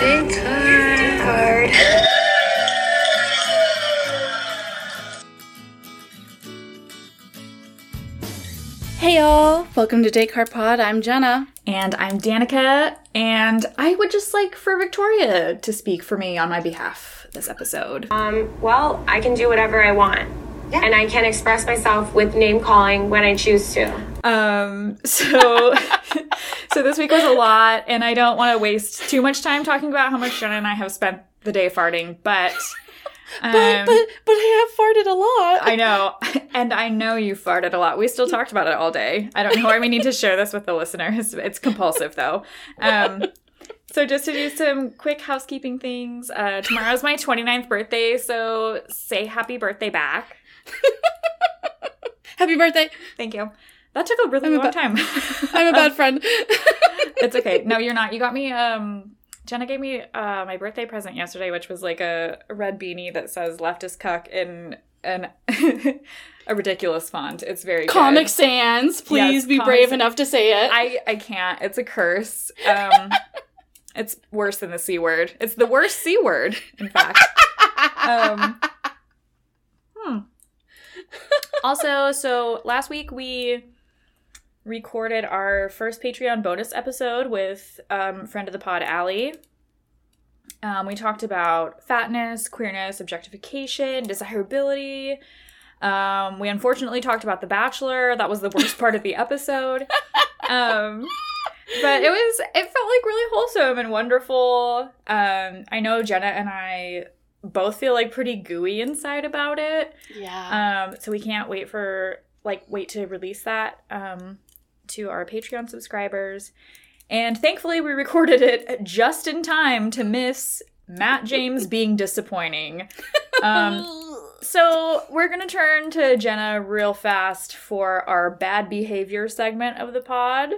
Big hard. Hey y'all, welcome to J.K. Pod. I'm Jenna. And I'm Danica. And I would just like for Victoria to speak for me on my behalf this episode. Well, I can do whatever I want. Yeah. And I can express myself with name calling when I choose to. So this week was a lot, and I don't want to waste too much time talking about how much Jenna and I have spent the day farting, but I have farted a lot. I know. And I know you farted a lot. We still talked about it all day. I don't know why we need to share this with the listeners. It's compulsive, though. So just to do some quick housekeeping things, tomorrow's my 29th birthday, so say happy birthday back. Happy birthday. Thank you. That took a really long time. I'm a bad friend. It's okay. No, you're not. You got me, Jenna gave me my birthday present yesterday, which was like a red beanie that says leftist cuck in a ridiculous font. It's very Comic good. Sans. Please yes, be brave sans. Enough to say it. I can't. It's a curse. It's worse than the C word. It's the worst C word, in fact. Also, so last week we recorded our first Patreon bonus episode with friend of the pod, Allie. We talked about fatness, queerness, objectification, desirability. We unfortunately talked about The Bachelor. That was the worst part of the episode. But it felt like really wholesome and wonderful. I know Jenna and I both feel like pretty gooey inside about it. Yeah. So we can't wait to release that to our Patreon subscribers. And thankfully we recorded it just in time to miss Matt James being disappointing. So we're going to turn to Jenna real fast for our bad behavior segment of the pod.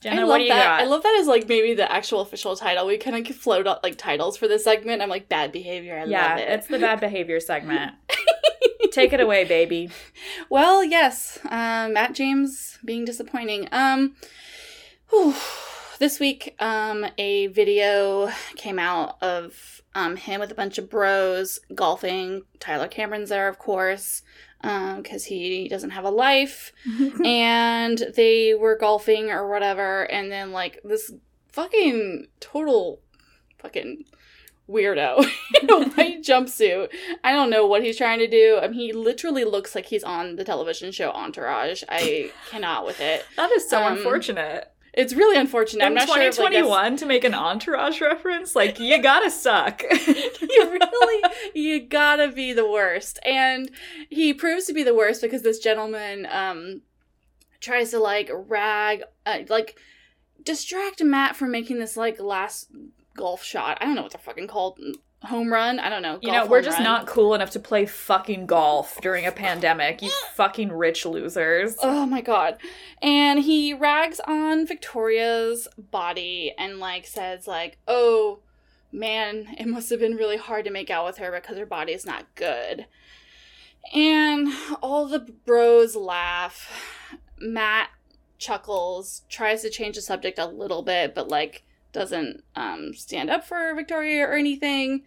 Jenna, what do you got? I love that as, like, maybe the actual official title. We kind of float out, like, titles for this segment. I'm like, bad behavior. I love it. Yeah, it's the bad behavior segment. Take it away, baby. Well, yes. Matt James being disappointing. This week, a video came out of him with a bunch of bros golfing. Tyler Cameron's there, of course. Because he doesn't have a life, and they were golfing or whatever, and then, like, this fucking total fucking weirdo in a white jumpsuit. I don't know what he's trying to do. I mean, he literally looks like he's on the television show Entourage. I cannot with it. That is so unfortunate. It's really unfortunate. I'm not sure. In 2021, to make an Entourage reference, like, you gotta suck. You gotta be the worst. And he proves to be the worst because this gentleman tries to, like, rag, distract Matt from making this, like, last golf shot. I don't know what they're fucking called. Home run? I don't know. You know, we're just not cool enough to play fucking golf during a pandemic, you fucking rich losers. Oh my god. And he rags on Victoria's body and, like, says, like, oh, man, it must have been really hard to make out with her because her body is not good. And all the bros laugh. Matt chuckles, tries to change the subject a little bit, but, like, doesn't stand up for Victoria or anything,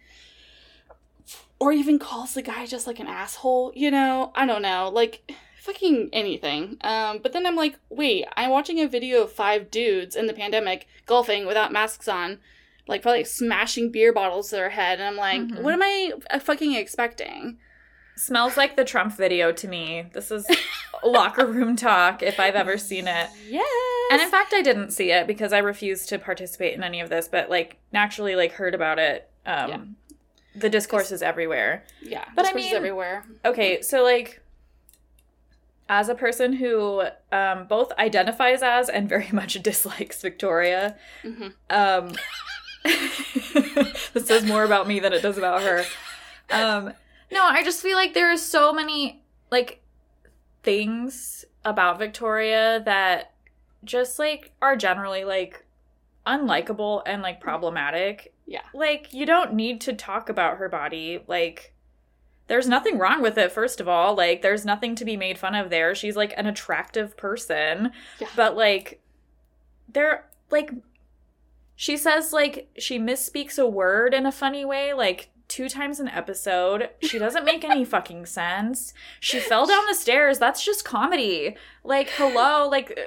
or even calls the guy just, like, an asshole, you know? I don't know, like, fucking anything. But then I'm like, wait, I'm watching a video of five dudes in the pandemic golfing without masks on, like, probably, like, smashing beer bottles to their head, and I'm like, What am I fucking expecting? Smells like the Trump video to me. This is locker room talk if I've ever seen it. Yes. And in fact, I didn't see it because I refused to participate in any of this, but, like, naturally, like, heard about it. The discourse is everywhere. Yeah. But discourse is everywhere. Okay. So, like, as a person who both identifies as and very much dislikes Victoria, this says more about me than it does about her. No, I just feel like there are so many, like, things about Victoria that just, like, are generally, like, unlikable and, like, problematic. Yeah. Like, you don't need to talk about her body. Like, there's nothing wrong with it, first of all. Like, there's nothing to be made fun of there. She's, like, an attractive person. Yeah. But, like, they're, like, She says, like, she misspeaks a word in a funny way, like, 2 times an episode. She doesn't make any fucking sense. She fell down the stairs. That's just comedy. Like, hello. Like,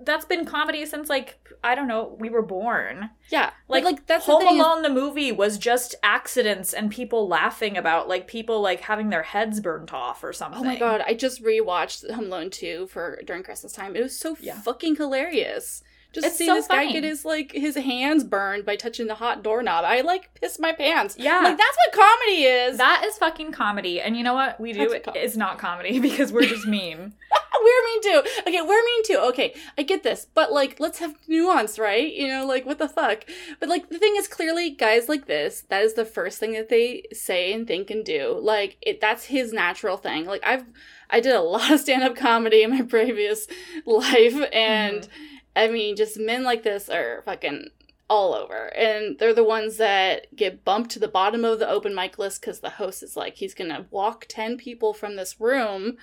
that's been comedy since, like, I don't know, we were born. Yeah. Like that's Home Alone, the movie, was just accidents and people laughing about, like, people, like, having their heads burnt off or something. Oh, my God. I just rewatched Home Alone 2 during Christmas time. It was so fucking hilarious. Just seeing this guy get his, like, his hands burned by touching the hot doorknob. I, like, pissed my pants. Yeah. Like, that's what comedy is. That is fucking comedy. And you know what? We do it's not comedy because we're just mean. We're mean, too. Okay, we're mean, too. Okay, I get this. But, like, let's have nuance, right? You know, like, what the fuck? But, like, the thing is, clearly, guys like this, that is the first thing that they say and think and do. Like, that's his natural thing. Like, I did a lot of stand-up comedy in my previous life, and... Mm-hmm. I mean, just men like this are fucking all over. And they're the ones that get bumped to the bottom of the open mic list because the host is like, he's going to walk 10 people from this room,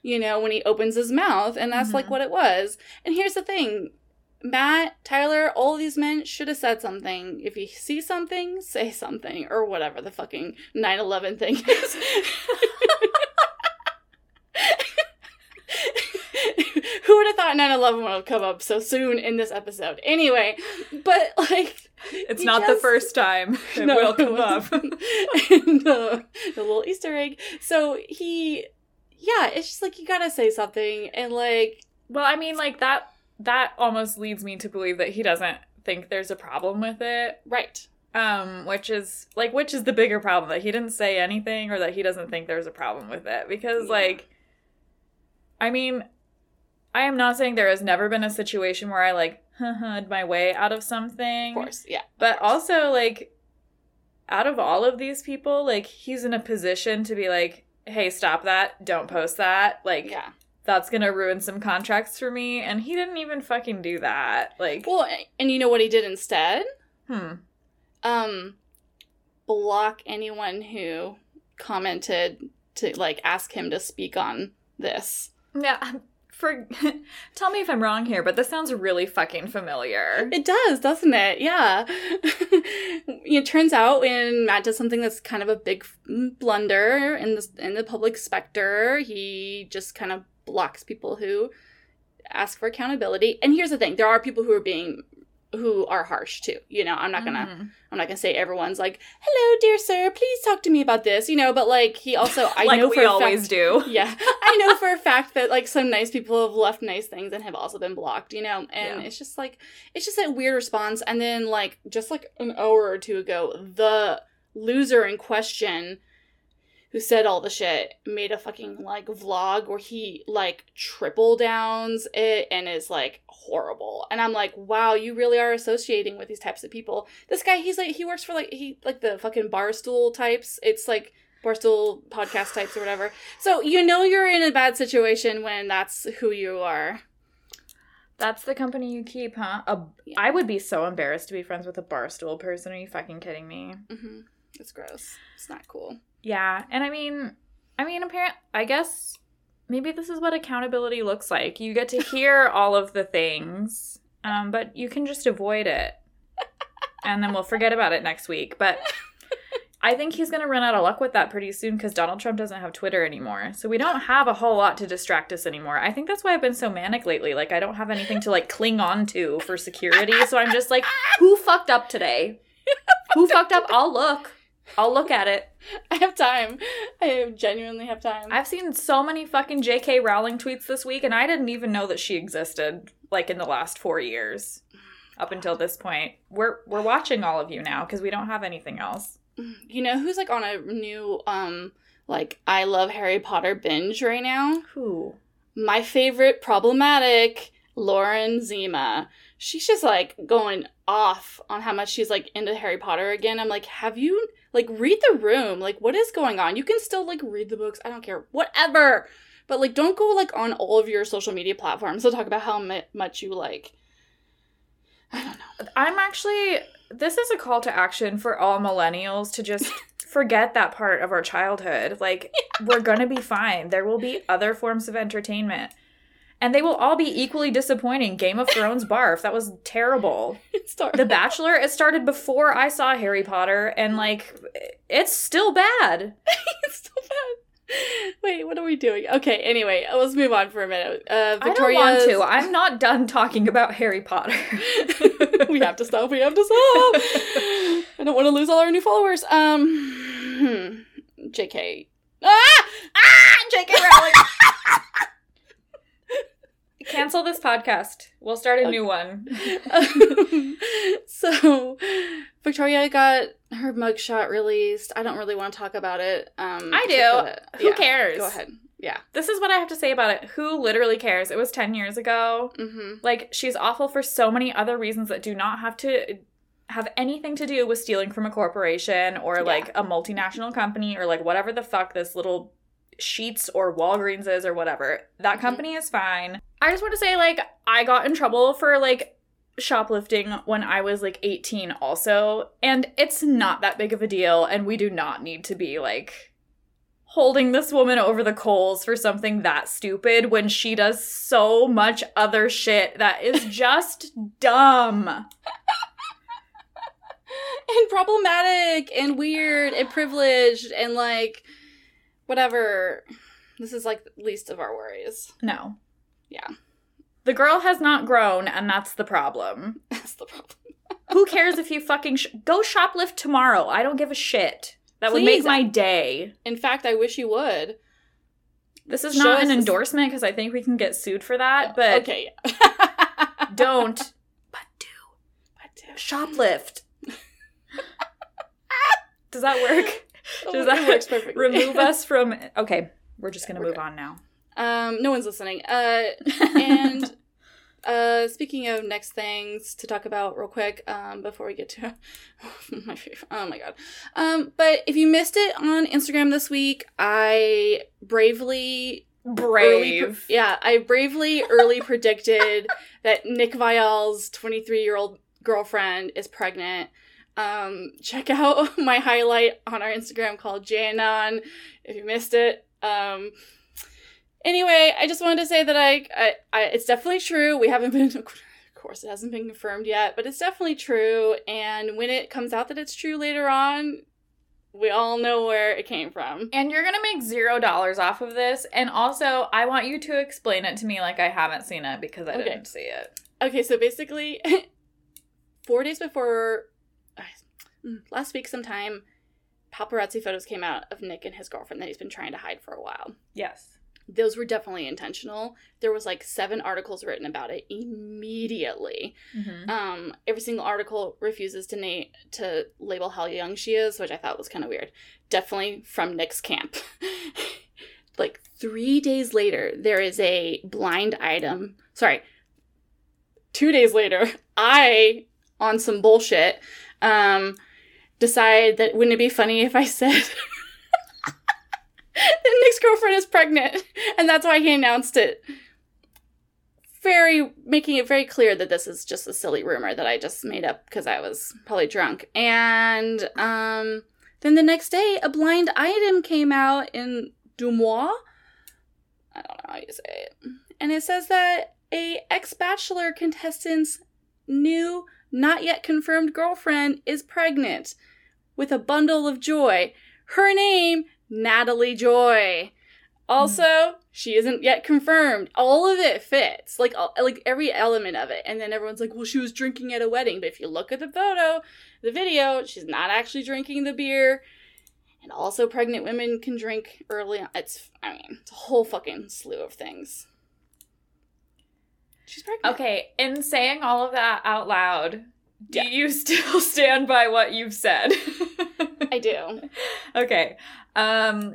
you know, when he opens his mouth. And that's like what it was. And here's the thing. Matt, Tyler, all these men should have said something. If you see something, say something. Or whatever the fucking 9/11 thing is. Who would have thought 9/11 would have come up so soon in this episode? Anyway, but, like... It's not the first time it will come up. And the little Easter egg. So he... Yeah, it's just, like, you gotta say something, and, like... Well, I mean, like, that almost leads me to believe that he doesn't think there's a problem with it. Right. Which is the bigger problem, that he didn't say anything, or that he doesn't think there's a problem with it. Because, like... I mean... I am not saying there has never been a situation where I, like, my way out of something. Of course, yeah. But also, like, out of all of these people, like, he's in a position to be like, hey, stop that. Don't post that. Like, that's going to ruin some contracts for me. And he didn't even fucking do that. Like, well, and you know what he did instead? Block anyone who commented to, like, ask him to speak on this. Yeah. Tell me if I'm wrong here, but this sounds really fucking familiar. It does, doesn't it? Yeah. It turns out when Matt does something that's kind of a big blunder in the public specter, he just kind of blocks people who ask for accountability. And here's the thing: there are people who are harsh too. You know, I'm not gonna say everyone's like, "Hello, dear sir, please talk to me about this." You know, but like he also, I like know we for always fact, do. Yeah, I know for a fact that like some nice people have left nice things and have also been blocked. You know, and it's just like it's just a weird response. And then like just like an hour or two ago, the loser in question who said all the shit made a fucking like vlog where he like triple downs it and is like horrible. And I'm like, wow, you really are associating with these types of people. This guy, he's like, he works for like, he like the fucking Barstool types. It's like Barstool podcast types or whatever. So, you know, you're in a bad situation when that's who you are. That's the company you keep, huh? I would be so embarrassed to be friends with a Barstool person. Are you fucking kidding me? Mm-hmm. It's gross. It's not cool. Yeah, and I mean, I guess maybe this is what accountability looks like. You get to hear all of the things, but you can just avoid it. And then we'll forget about it next week. But I think he's going to run out of luck with that pretty soon because Donald Trump doesn't have Twitter anymore. So we don't have a whole lot to distract us anymore. I think that's why I've been so manic lately. Like, I don't have anything to, like, cling on to for security. So I'm just like, who fucked up today? Who fucked up? I'll look at it. I have time. I genuinely have time. I've seen so many fucking J.K. Rowling tweets this week, and I didn't even know that she existed, like, in the last 4 years up until this point. We're watching all of you now because we don't have anything else. You know who's, like, on a new, like, I love Harry Potter binge right now? Who? My favorite problematic, Lauren Zima. She's just, like, going off on how much she's, like, into Harry Potter again. I'm like, have you... Like, read the room. Like, what is going on? You can still, like, read the books. I don't care. Whatever. But, like, don't go, like, on all of your social media platforms to talk about how much you, like, I don't know. I'm actually, this is a call to action for all millennials to just forget that part of our childhood. Like, we're going to be fine. There will be other forms of entertainment. And they will all be equally disappointing. Game of Thrones barf. That was terrible. It's terrible. The Bachelor, it started before I saw Harry Potter, and, like, it's still bad. It's still bad. Wait, what are we doing? Okay, anyway, let's move on for a minute. I don't want to. I'm not done talking about Harry Potter. We have to stop. We have to stop. I don't want to lose all our new followers. J.K. J.K. Rowling. Cancel this podcast. We'll start a new one. So, Victoria got her mugshot released. I don't really want to talk about it. I do. Who cares? Go ahead. Yeah. This is what I have to say about it. Who literally cares? It was 10 years ago. Mm-hmm. Like, she's awful for so many other reasons that do not have to have anything to do with stealing from a corporation or, like, a multinational company or, like, whatever the fuck this little Sheets or Walgreens is or whatever. That company is fine. I just want to say, like, I got in trouble for, like, shoplifting when I was, like, 18 also. And it's not that big of a deal. And we do not need to be, like, holding this woman over the coals for something that stupid when she does so much other shit that is just dumb. And problematic and weird and privileged and, like, whatever. This is, like, the least of our worries. No. Yeah. The girl has not grown, and that's the problem. That's the problem. Who cares if you fucking... Go shoplift tomorrow. I don't give a shit. That would make my day. In fact, I wish you would. This is not an endorsement, because I think we can get sued for that, but... Okay, yeah. Don't. But do. But do. Shoplift. Does that work? Does that work perfectly? Remove us from... Okay, we're just going to move on now. No one's listening. And speaking of next things to talk about real quick before we get to my favorite. Oh, my God. But if you missed it on Instagram this week, I bravely... I bravely early predicted that Nick Viall's 23-year-old girlfriend is pregnant. Check out my highlight on our Instagram called Janon if you missed it. Anyway, I just wanted to say that I it's definitely true. We haven't been, of course, it hasn't been confirmed yet, but it's definitely true. And when it comes out that it's true later on, we all know where it came from. And you're going to make $0 off of this. And also, I want you to explain it to me like I haven't seen it because I didn't see it. Okay, so basically, 4 days before... last week sometime, paparazzi photos came out of Nick and his girlfriend that he's been trying to hide for a while. Yes. Those were definitely intentional. There was, like, 7 articles written about it immediately. Mm-hmm. Every single article refuses to label how young she is, which I thought was kind of weird. Definitely from Nick's camp. Like, 3 days later, there is a blind item. Sorry. 2 days later, I, on some bullshit... decide that wouldn't it be funny if I said that Nick's girlfriend is pregnant, and that's why he announced it. Making it very clear that this is just a silly rumor that I just made up because I was probably drunk. And then the next day, a blind item came out in Dumois. I don't know how you say it. And it says that a ex-Bachelor contestant's new... not yet confirmed girlfriend is pregnant with a bundle of joy. Her name, Natalie Joy. Also, she isn't yet confirmed. All of it fits. Like every element of it. And then everyone's like, well, she was drinking at a wedding. But if you look at the video, she's not actually drinking the beer. And also pregnant women can drink early on. It's a whole fucking slew of things. She's pregnant. Okay, in saying all of that out loud, do you still stand by what you've said? I do. Okay. I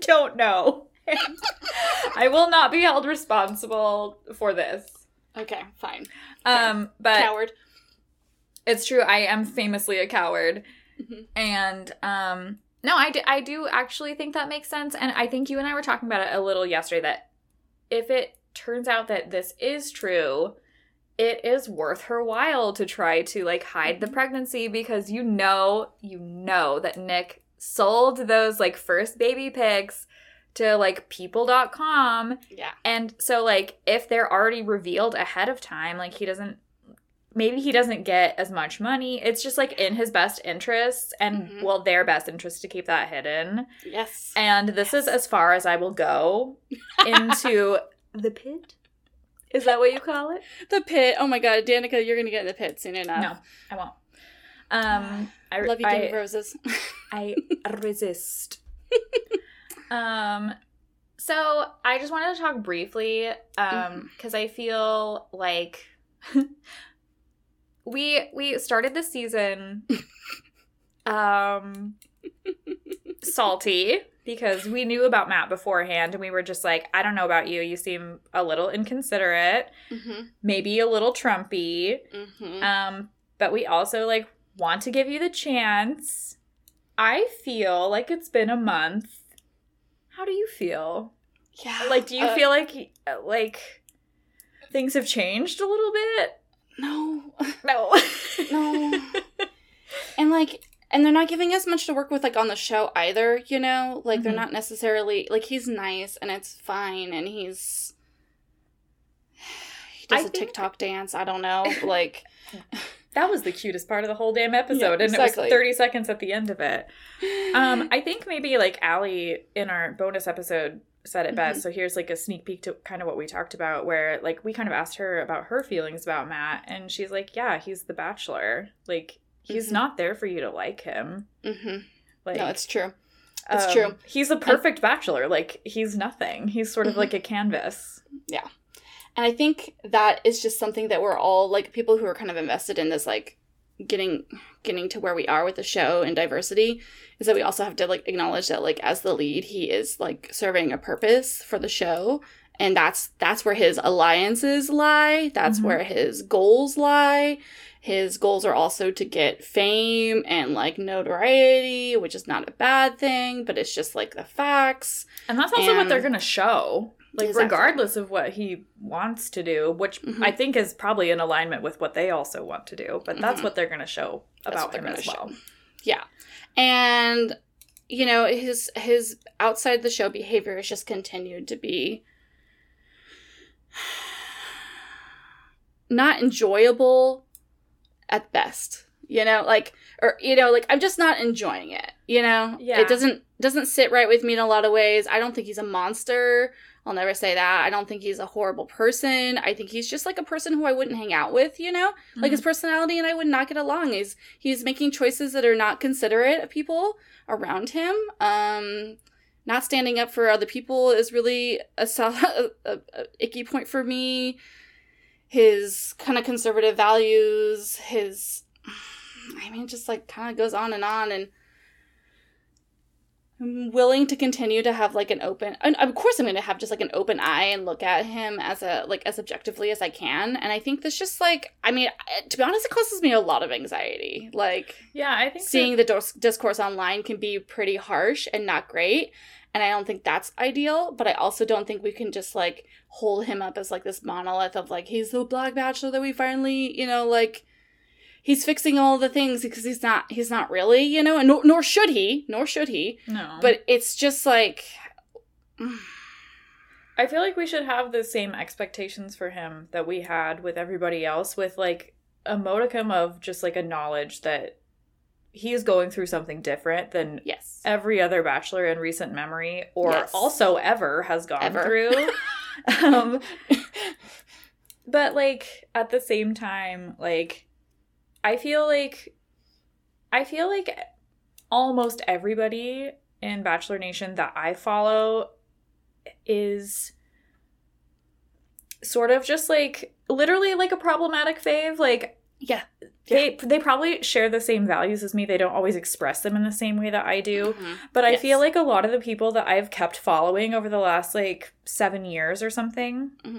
don't know. I will not be held responsible for this. Okay, fine. But coward. It's true. I am famously a coward. Mm-hmm. And no, I do actually think that makes sense, and I think you and I were talking about it a little yesterday, that if it turns out that this is true, it is worth her while to try to, like, hide the pregnancy, because you know that Nick sold those, like, first baby pics to, like, people.com. Yeah. And so, like, if they're already revealed ahead of time, like, he doesn't, maybe he doesn't get as much money. It's just, like, in his best interests and, mm-hmm. well, their best interest to keep that hidden. Yes. And this is as far as I will go into the pit. Is that what you call it? The pit. Oh, my God. Danica, you're going to get in the pit soon enough. No, I won't. I love you, Game of Roses. I resist. So I just wanted to talk briefly, because I feel like we started this season, salty because we knew about Matt beforehand and we were just like, I don't know about you. You seem a little inconsiderate, mm-hmm. maybe a little Trumpy. Mm-hmm. But we also, like, want to give you the chance. I feel like it's been a month. How do you feel? Yeah. Like, do you feel like things have changed a little bit? No. No. No. And, like, and they're not giving us much to work with, like, on the show either, you know? Like, mm-hmm. they're not necessarily, like, he's nice and it's fine and he's, he does TikTok dance. I don't know. Like. That was the cutest part of the whole damn episode, yeah, exactly. And it was 30 seconds at the end of it. I think maybe, like, Allie in our bonus episode said it best, mm-hmm. so here's, like, a sneak peek to kind of what we talked about, where, like, we kind of asked her about her feelings about Matt, and she's like, yeah, he's the Bachelor. Like, he's mm-hmm. not there for you to like him. Mm-hmm. Like, no, it's true. It's true. He's a perfect Bachelor. Like, he's nothing. He's sort of mm-hmm. like a canvas. Yeah. And I think that is just something that we're all, like, people who are kind of invested in this, like, getting to where we are with the show and diversity, is that we also have to, like, acknowledge that, like, as the lead, he is, like, serving a purpose for the show. And that's where his alliances lie. That's mm-hmm. where his goals lie. His goals are also to get fame and, like, notoriety, which is not a bad thing, but it's just, like, the facts. And that's also what they're going to show. Like, exactly. Regardless of what he wants to do, which mm-hmm. I think is probably in alignment with what they also want to do. But that's mm-hmm. what they're going to show about him as well. Show. Yeah. And, you know, his outside the show behavior has just continued to be not enjoyable at best. You know, like, or, you know, like, I'm just not enjoying it, you know? Yeah. It doesn't sit right with me in a lot of ways. I don't think he's a monster. I'll never say that. I don't think he's a horrible person. I think he's just, like, a person who I wouldn't hang out with, you know? Mm-hmm. Like, his personality and I would not get along. He's making choices that are not considerate of people around him. Not standing up for other people is really a icky point for me. His kind of conservative values, his, I mean, just, like, kind of goes on and I'm willing to continue to have, like, an open, and of course I'm going to have just, like, an open eye and look at him as a, like, as objectively as I can. And I think this just, like, I mean, to be honest, it causes me a lot of anxiety. Like, yeah, I think seeing the discourse online can be pretty harsh and not great. And I don't think that's ideal, but I also don't think we can just, like, hold him up as, like, this monolith of, like, he's the Black Bachelor that we finally, you know, like, he's fixing all the things, because he's not really, you know, and nor should he. No. But it's just like, I feel like we should have the same expectations for him that we had with everybody else, with, like, a modicum of just, like, a knowledge that he is going through something different than yes. every other Bachelor in recent memory, or yes. also ever has gone ever. Through. But, like, at the same time, like, I feel like almost everybody in Bachelor Nation that I follow is sort of just, like, literally, like, a problematic fave. Like, yeah, they probably share the same values as me. They don't always express them in the same way that I do. Mm-hmm. But I yes. feel like a lot of the people that I've kept following over the last, like, 7 years or something mm-hmm.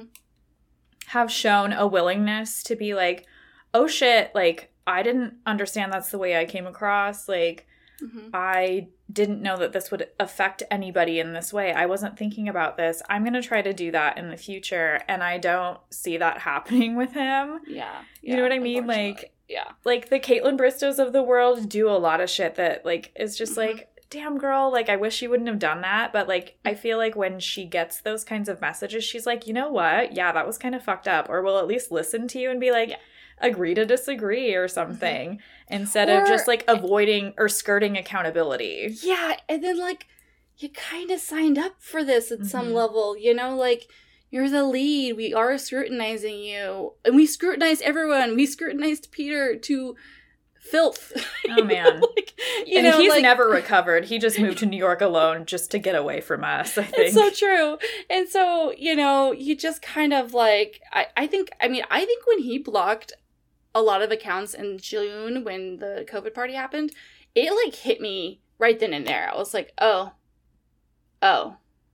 have shown a willingness to be like, oh, shit, like, I didn't understand that's the way I came across. Like, mm-hmm. I didn't know that this would affect anybody in this way. I wasn't thinking about this. I'm going to try to do that in the future. And I don't see that happening with him. Yeah. You know what I mean? Like, yeah. Like, the Caitlyn Bristows of the world do a lot of shit that, like, is just mm-hmm. like, damn girl, like, I wish you wouldn't have done that. But, like, I feel like when she gets those kinds of messages, she's like, you know what? Yeah, that was kind of fucked up. Or will at least listen to you and be like, agree to disagree or something. Mm-hmm. Instead of just, like, avoiding or skirting accountability. Yeah. And then, like, you kind of signed up for this at mm-hmm. some level, you know, like, you're the lead. We are scrutinizing you. And we scrutinized everyone. We scrutinized Peter to filth. Oh, man. Like, you and know, he's like, never recovered. He just moved to New York alone just to get away from us, I think. It's so true. And so, you know, you just kind of like, I think when he blocked a lot of accounts in June when the COVID party happened, it like hit me right then and there. I was like, oh,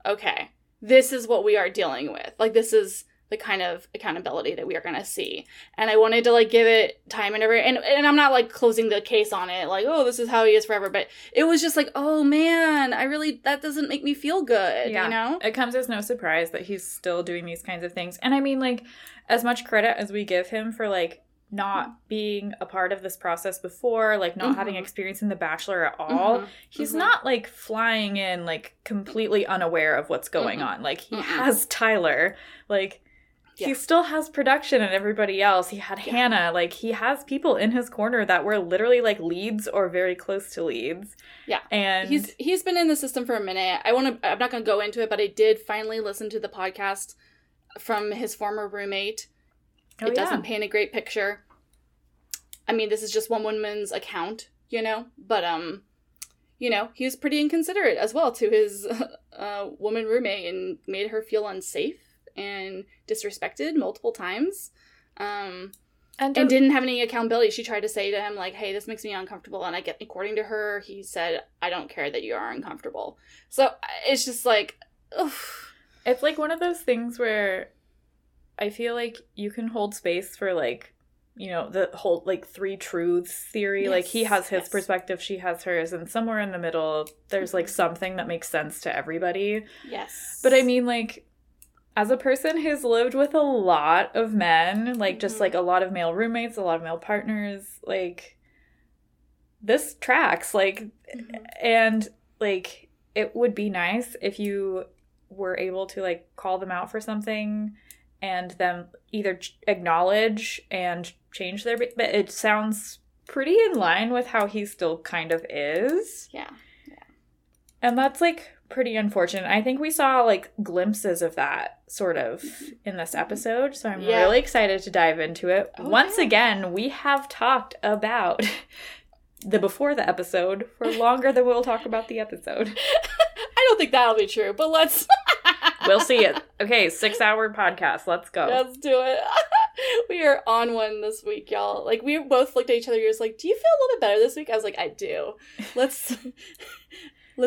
okay. This is what we are dealing with. Like, this is the kind of accountability that we are going to see. And I wanted to, like, give it time and everything. And I'm not, like, closing the case on it. Like, oh, this is how he is forever. But it was just like, oh, man, that doesn't make me feel good, yeah. You know? It comes as no surprise that he's still doing these kinds of things. And, I mean, like, as much credit as we give him for, like, not being a part of this process before, like, not mm-hmm. having experience in The Bachelor at all, mm-hmm. he's mm-hmm. not, like, flying in, like, completely unaware of what's going mm-hmm. on. Like, he mm-hmm. has Tyler. Like, yeah. he still has production and everybody else. He had yeah. Hannah. Like, he has people in his corner that were literally, like, leads or very close to leads. Yeah. And he's been in the system for a minute. I'm not going to go into it, but I did finally listen to the podcast from his former roommate. Oh, it doesn't paint a great picture. I mean, this is just one woman's account, you know? But, you know, he was pretty inconsiderate as well to his woman roommate and made her feel unsafe and disrespected multiple times. And didn't have any accountability. She tried to say to him, like, hey, this makes me uncomfortable. And according to her, he said, I don't care that you are uncomfortable. So it's just like, oof. It's like one of those things where I feel like you can hold space for, like, you know, the whole, like, three truths theory. Yes, like, he has his yes. perspective, she has hers, and somewhere in the middle, there's, mm-hmm. like, something that makes sense to everybody. Yes. But, I mean, like, as a person who's lived with a lot of men, like, mm-hmm. just, like, a lot of male roommates, a lot of male partners, like, this tracks, like, mm-hmm. and, like, it would be nice if you were able to, like, call them out for something and them either acknowledge and change their... But it sounds pretty in line with how he still kind of is. Yeah. And that's, like, pretty unfortunate. I think we saw, like, glimpses of that, sort of, in this episode. So I'm really excited to dive into it. Okay. Once again, we have talked about the before the episode for longer than we'll talk about the episode. I don't think that'll be true, but let's... We'll see it. Okay, 6-hour podcast. Let's go. Let's do it. We are on one this week, y'all. Like, we both looked at each other. You was like, do you feel a little bit better this week? I was like, I do. Let's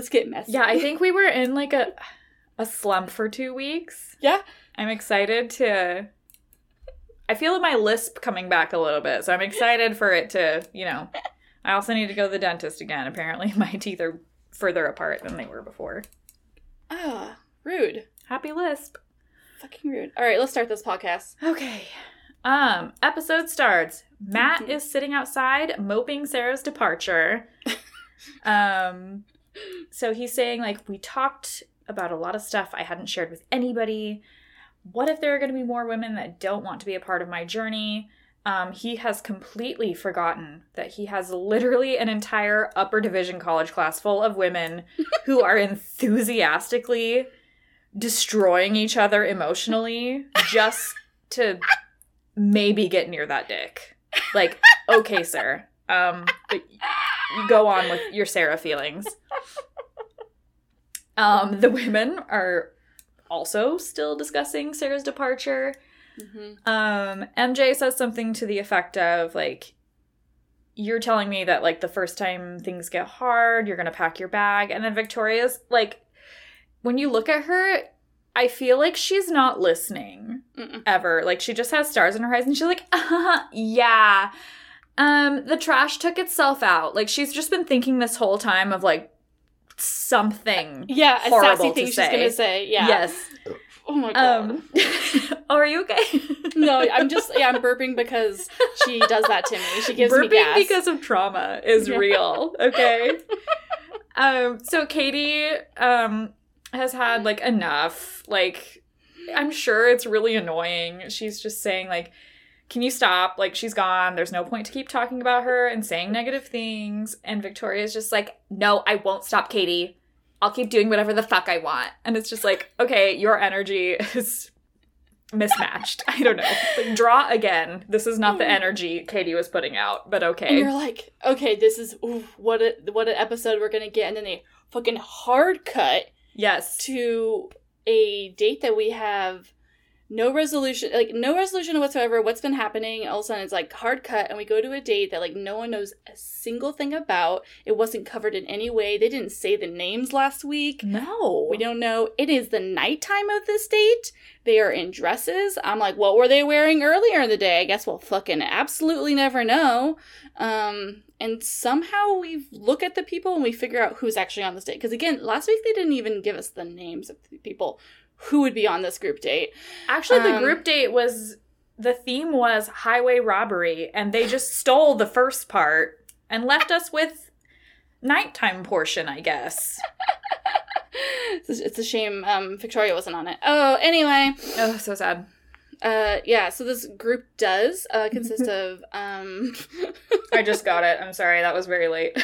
get messy. Yeah, I think we were in, like, a slump for 2 weeks. Yeah. I'm excited to... I feel my lisp coming back a little bit, so I'm excited for it to, you know... I also need to go to the dentist again. Apparently, my teeth are further apart than they were before. Ah. Rude. Happy lisp. Fucking rude. All right, let's start this podcast. Okay. Episode starts. Matt mm-hmm. is sitting outside moping Sarah's departure. So he's saying, like, we talked about a lot of stuff I hadn't shared with anybody. What if there are going to be more women that don't want to be a part of my journey? He has completely forgotten that he has literally an entire upper division college class full of women who are enthusiastically destroying each other emotionally just to maybe get near that dick. Like, okay, sir. But go on with your Sarah feelings. The women are also still discussing Sarah's departure. Mm-hmm. MJ says something to the effect of, like, you're telling me that, like, the first time things get hard, you're gonna pack your bag. And then Victoria's, like, when you look at her, I feel like she's not listening ever. Like, she just has stars in her eyes and she's like, yeah. The trash took itself out. Like, she's just been thinking this whole time of, like, something horrible a sassy thing she's gonna say. Yeah. Yes. Oh my god. Are you okay? No, I'm just, I'm burping because she does that to me. She gives me gas. Burping because of trauma is real, okay? So Katie has had, like, enough. Like, I'm sure it's really annoying. She's just saying, like, can you stop? Like, she's gone. There's no point to keep talking about her and saying negative things. And Victoria's just like, no, I won't stop, Katie. I'll keep doing whatever the fuck I want. And it's just like, okay, your energy is mismatched. I don't know. Like, draw again. This is not the energy Katie was putting out, but okay. And you're like, okay, this is what an episode we're going to get. And then they fucking hard cut. Yes. To a date that we have no resolution whatsoever. What's been happening? All of a sudden, it's like hard cut, and we go to a date that like no one knows a single thing about. It wasn't covered in any way. They didn't say the names last week. No, we don't know. It is the nighttime of this date. They are in dresses. I'm like, what were they wearing earlier in the day? I guess we'll fucking absolutely never know. And somehow we look at the people and we figure out who's actually on this date. Because again, last week they didn't even give us the names of the people who would be on this group date. Actually, the group date was, the theme was highway robbery, and they just stole the first part and left us with nighttime portion, I guess. It's a shame Victoria wasn't on it. Oh, anyway. Oh, so sad. Yeah, so this group does consist of... I just got it. I'm sorry. That was very late.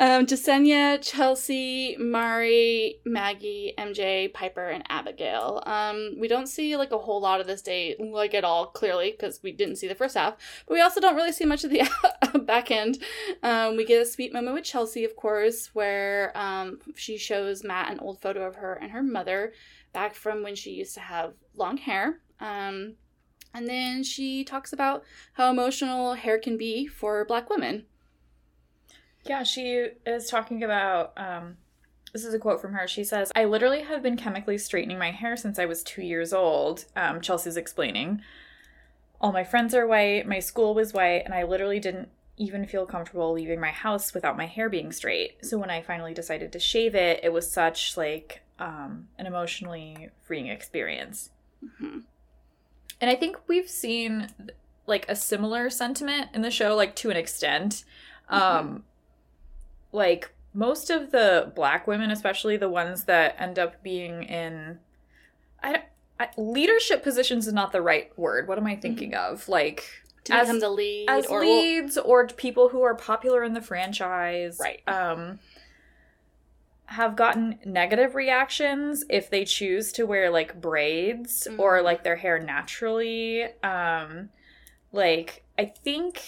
Jasenia, Chelsea, Mari, Maggie, MJ, Piper, and Abigail. We don't see, like, a whole lot of this date, like, at all, clearly, because we didn't see the first half. But we also don't really see much of the back end. We get a sweet moment with Chelsea, of course, where she shows Matt an old photo of her and her mother back from when she used to have long hair. And then she talks about how emotional hair can be for Black women. Yeah, she is talking about, this is a quote from her. She says, I literally have been chemically straightening my hair since I was 2 years old. Chelsea's explaining. All my friends are white, my school was white, and I literally didn't even feel comfortable leaving my house without my hair being straight. So when I finally decided to shave it, it was such, like, an emotionally freeing experience. Mm-hmm. And I think we've seen, like, a similar sentiment in the show, like, to an extent. Mm-hmm. Like, most of the Black women, especially the ones that end up being in leadership positions is not the right word. What am I thinking mm-hmm. of? Like, to become the lead. As or leads or people who are popular in the franchise. Right. Have gotten negative reactions if they choose to wear, like, braids mm-hmm. or, like, their hair naturally. Like, I think...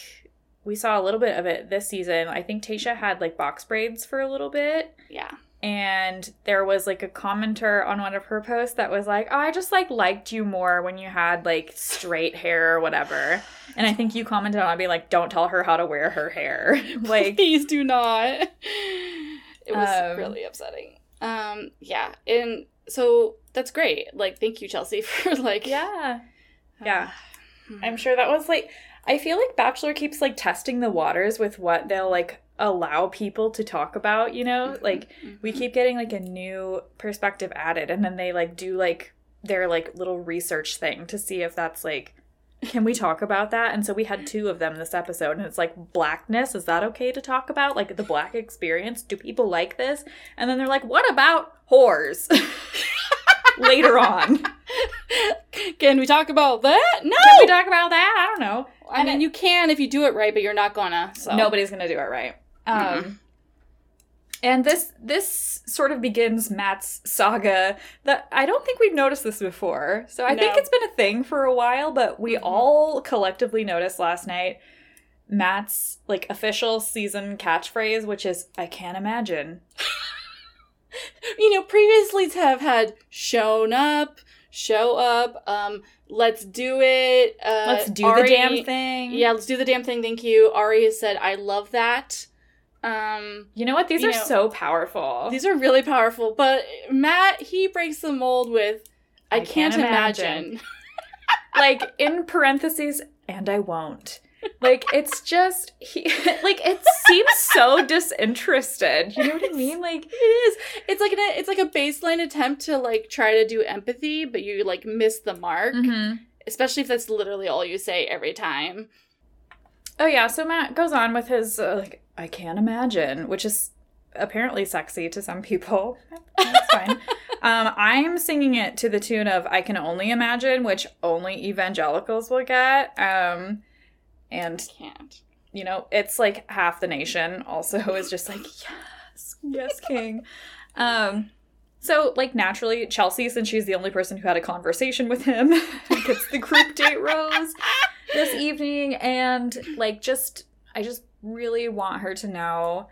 We saw a little bit of it this season. I think Tayshia had, like, box braids for a little bit. Yeah. And there was, like, a commenter on one of her posts that was like, oh, I just, like, liked you more when you had, like, straight hair or whatever. And I think you commented on it being like, don't tell her how to wear her hair. Like, please do not. It was really upsetting. Yeah. And so that's great. Like, thank you, Chelsea, for, like... Yeah. Yeah. I'm sure that was, like... I feel like Bachelor keeps, like, testing the waters with what they'll, like, allow people to talk about, you know? Mm-hmm, like, mm-hmm. we keep getting, like, a new perspective added, and then they, like, do, like, their, like, little research thing to see if that's, like, can we talk about that? And so we had two of them this episode, and it's, like, Blackness, is that okay to talk about? Like, the Black experience? Do people like this? And then they're like, what about whores? Later on. Can we talk about that? No! Can we talk about that? I don't know. I mean, you can if you do it right, but you're not gonna. So. Nobody's gonna do it right. Mm-hmm. And this sort of begins Matt's saga that I don't think we've noticed this before. So I think it's been a thing for a while, but we mm-hmm. all collectively noticed last night Matt's, like, official season catchphrase, which is, I can't imagine. You know, previously to have had shown up, show up, let's do it. Let's do Ari, the damn thing. Yeah, let's do the damn thing. Thank you. Ari has said, I love that. You know what? These are so powerful. These are really powerful. But Matt, he breaks the mold with, I can't imagine. Like, in parentheses, and I won't. Like, it's just, it seems so disinterested. You know what I mean? Like, it is. It's like a baseline attempt to, like, try to do empathy, but you, like, miss the mark. Mm-hmm. Especially if that's literally all you say every time. Oh, yeah. So Matt goes on with his, like, I can't imagine, which is apparently sexy to some people. That's fine. I'm singing it to the tune of I Can Only Imagine, which only evangelicals will get. And I can't. You know, it's like half the nation also is just like, yes, yes, king. So, like, naturally, Chelsea, since she's the only person who had a conversation with him, gets the group date rose this evening. And, like, I just really want her to know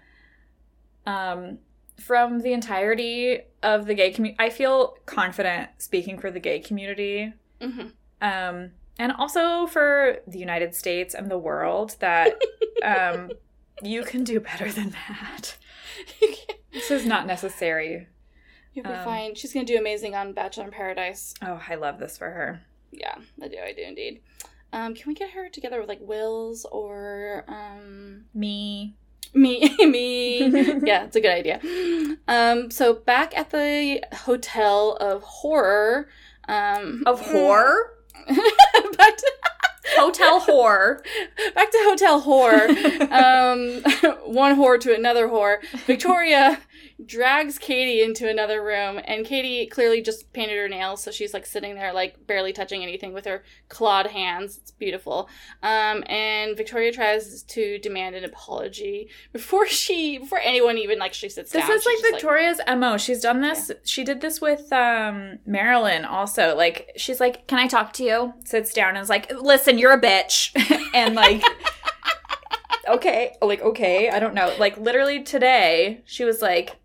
from the entirety of the gay community. I feel confident speaking for the gay community. Mm-hmm. And also for the United States and the world that you can do better than that. This is not necessary. You'll be fine. She's going to do amazing on Bachelor in Paradise. Oh, I love this for her. Yeah, I do indeed. Can we get her together with, like, Wills or... Me. Yeah, it's a good idea. So back at the Hotel of Horror... Back to... Hotel Whore. Back to Hotel Whore. One whore to another whore. Victoria... drags Katie into another room, and Katie clearly just painted her nails, so she's, like, sitting there, like, barely touching anything with her clawed hands. It's beautiful. And Victoria tries to demand an apology before anyone even, like, she sits down. This is, like, Victoria's MO. She's done this. Yeah. She did this with Marilyn also. Like, she's like, can I talk to you? Sits down and is like, listen, you're a bitch. And, like... okay, I don't know. Like, literally today, she was like,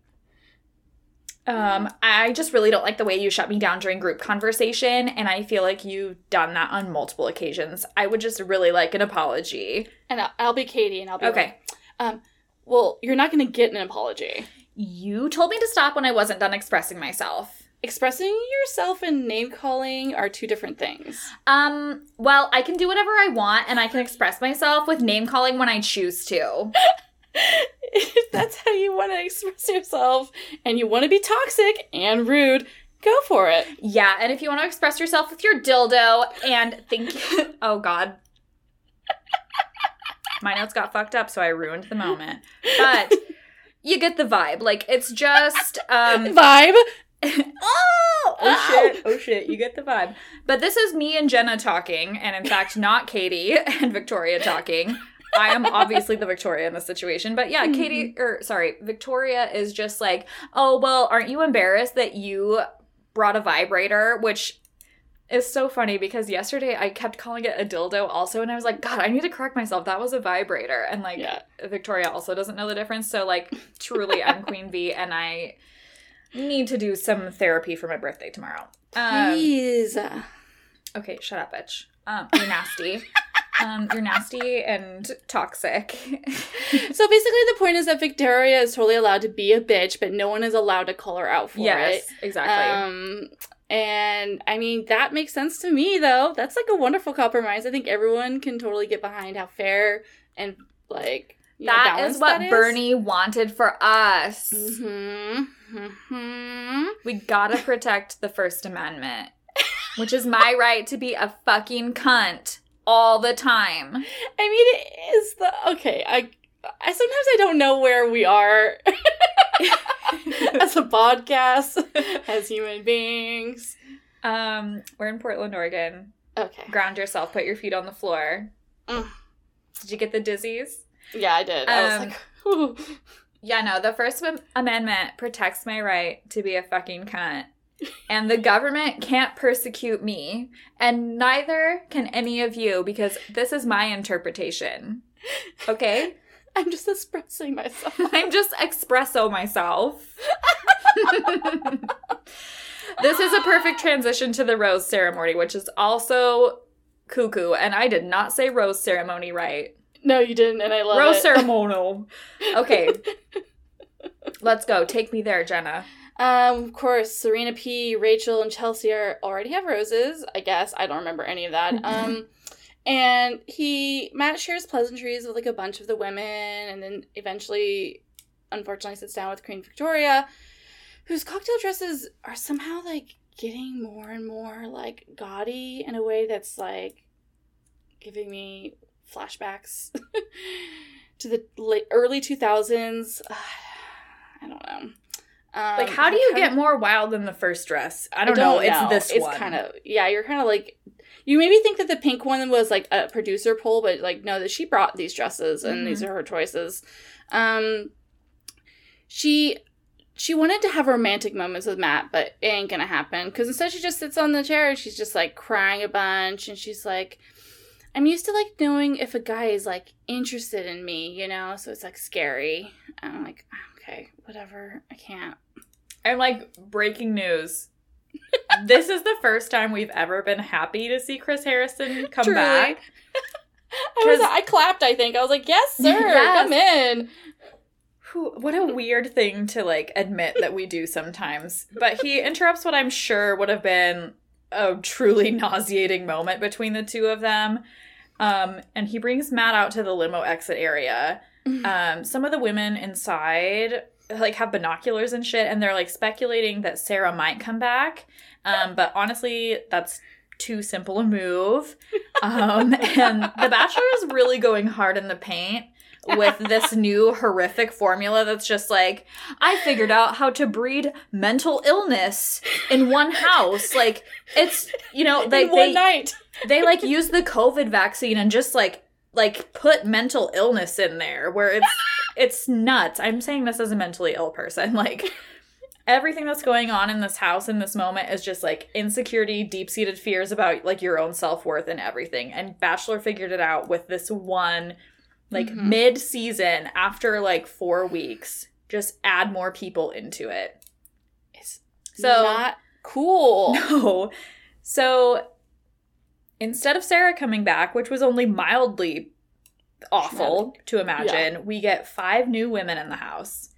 I just really don't like the way you shut me down during group conversation, and I feel like you've done that on multiple occasions. I would just really like an apology. And I'll be Katie, and I'll be okay. Right. Well, you're not going to get an apology. You told me to stop when I wasn't done expressing myself. Expressing yourself and name-calling are two different things. Well, I can do whatever I want, and I can express myself with name-calling when I choose to. If that's how you want to express yourself, and you want to be toxic and rude, go for it. Yeah, and if you want to express yourself with your dildo and think... Oh, God. My notes got fucked up, so I ruined the moment. But you get the vibe. Like, it's just... Vibe? Oh shit, you get the vibe. But this is me and Jenna talking, and in fact not Katie and Victoria talking. I am obviously the Victoria in this situation, but yeah, Victoria is just like, oh, well, aren't you embarrassed that you brought a vibrator? Which is so funny because yesterday I kept calling it a dildo also, and I was like, God, I need to correct myself. That was a vibrator. And like, yeah. Victoria also doesn't know the difference, so like, truly, I'm Queen Bee, and I... need to do some therapy for my birthday tomorrow. Please. Okay, shut up, bitch. You're nasty. You're nasty and toxic. So basically the point is that Victoria is totally allowed to be a bitch, but no one is allowed to call her out for it. Yes, exactly. And, I mean, that makes sense to me, though. That's, like, a wonderful compromise. I think everyone can totally get behind how fair and, like... That is what Bernie wanted for us. Mm-hmm. Mm-hmm. We gotta protect the First Amendment, which is my right to be a fucking cunt all the time. I mean, it is the... Okay, I sometimes I don't know where we are as a podcast, as human beings. We're in Portland, Oregon. Okay. Ground yourself. Put your feet on the floor. Did you get the dizzies? Yeah, I did. I was like, ooh. Yeah, no, the First Amendment protects my right to be a fucking cunt. And the government can't persecute me. And neither can any of you, because this is my interpretation. Okay? I'm just expressing myself. I'm just espresso myself. This is a perfect transition to the rose ceremony, which is also cuckoo. And I did not say rose ceremony right. No, you didn't, and I love Rose it. Rose ceremonial. Okay. Let's go. Take me there, Jenna. Of course, Serena P., Rachel, and Chelsea already have roses, I guess. I don't remember any of that. And Matt shares pleasantries with, like, a bunch of the women, and then eventually, unfortunately, sits down with Queen Victoria, whose cocktail dresses are somehow, like, getting more and more, like, gaudy in a way that's, like, giving me... flashbacks to the late, early 2000s. I don't know. Like, how do you get more wild than the first dress? I don't know. It's this one. It's kind of, yeah, you're kind of like, you maybe think that the pink one was like a producer poll, but like, no, that she brought these dresses and these are her choices. She wanted to have romantic moments with Matt, but it ain't gonna happen. Because instead she just sits on the chair and she's just like crying a bunch. And she's like, I'm used to like knowing if a guy is like interested in me, you know? So it's like scary. And I'm like, okay, whatever. I can't. I'm like, breaking news. This is the first time we've ever been happy to see Chris Harrison come Truly. Back. I clapped, I think. I was like, yes, sir. Yes. Come in. What a weird thing to, like, admit that we do sometimes. But he interrupts what I'm sure would have been a truly nauseating moment between the two of them. And he brings Matt out to the limo exit area. Some of the women inside, like, have binoculars and shit. And they're, like, speculating that Sarah might come back. But honestly, that's too simple a move. And The Bachelor is really going hard in the paint with this new horrific formula that's just like, I figured out how to breed mental illness in one house. Like, it's, you know, night. They like use the COVID vaccine and just like put mental illness in there where it's nuts. I'm saying this as a mentally ill person. Like, everything that's going on in this house in this moment is just like insecurity, deep-seated fears about like your own self-worth and everything. And Bachelor figured it out with this one, like, mid-season, after, like, 4 weeks, just add more people into it. It's not cool. No. So, instead of Sarah coming back, which was only mildly awful to imagine, we get 5 new women in the house.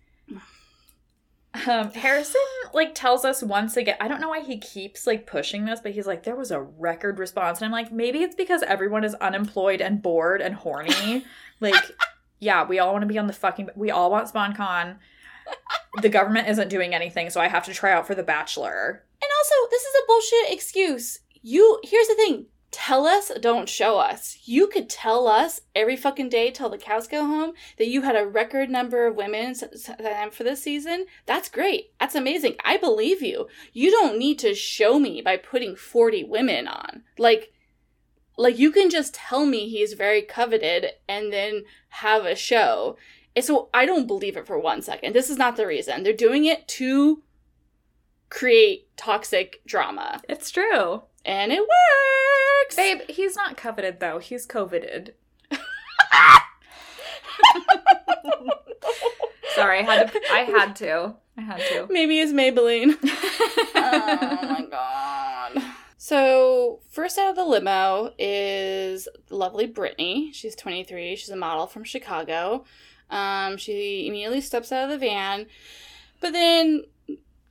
Harrison, like, tells us once again, I don't know why he keeps, like, pushing this, but he's like, there was a record response. And I'm like, maybe it's because everyone is unemployed and bored and horny. Like, yeah, we all want to be on the fucking, we all want SpawnCon. The government isn't doing anything, so I have to try out for The Bachelor. And also, this is a bullshit excuse. Here's the thing. Tell us, don't show us. You could tell us every fucking day till the cows go home that you had a record number of women for this season. That's great. That's amazing. I believe you. You don't need to show me by putting 40 women on. Like, you can just tell me he's very coveted and then have a show. And so I don't believe it for 1 second. This is not the reason. They're doing it to create toxic drama. It's true. And it works! Babe, he's not coveted, though. He's coveted. Sorry, I had to. Maybe it's Maybelline. Oh, my God. So, first out of the limo is lovely Brittany. She's 23. She's a model from Chicago. She immediately steps out of the van. But then,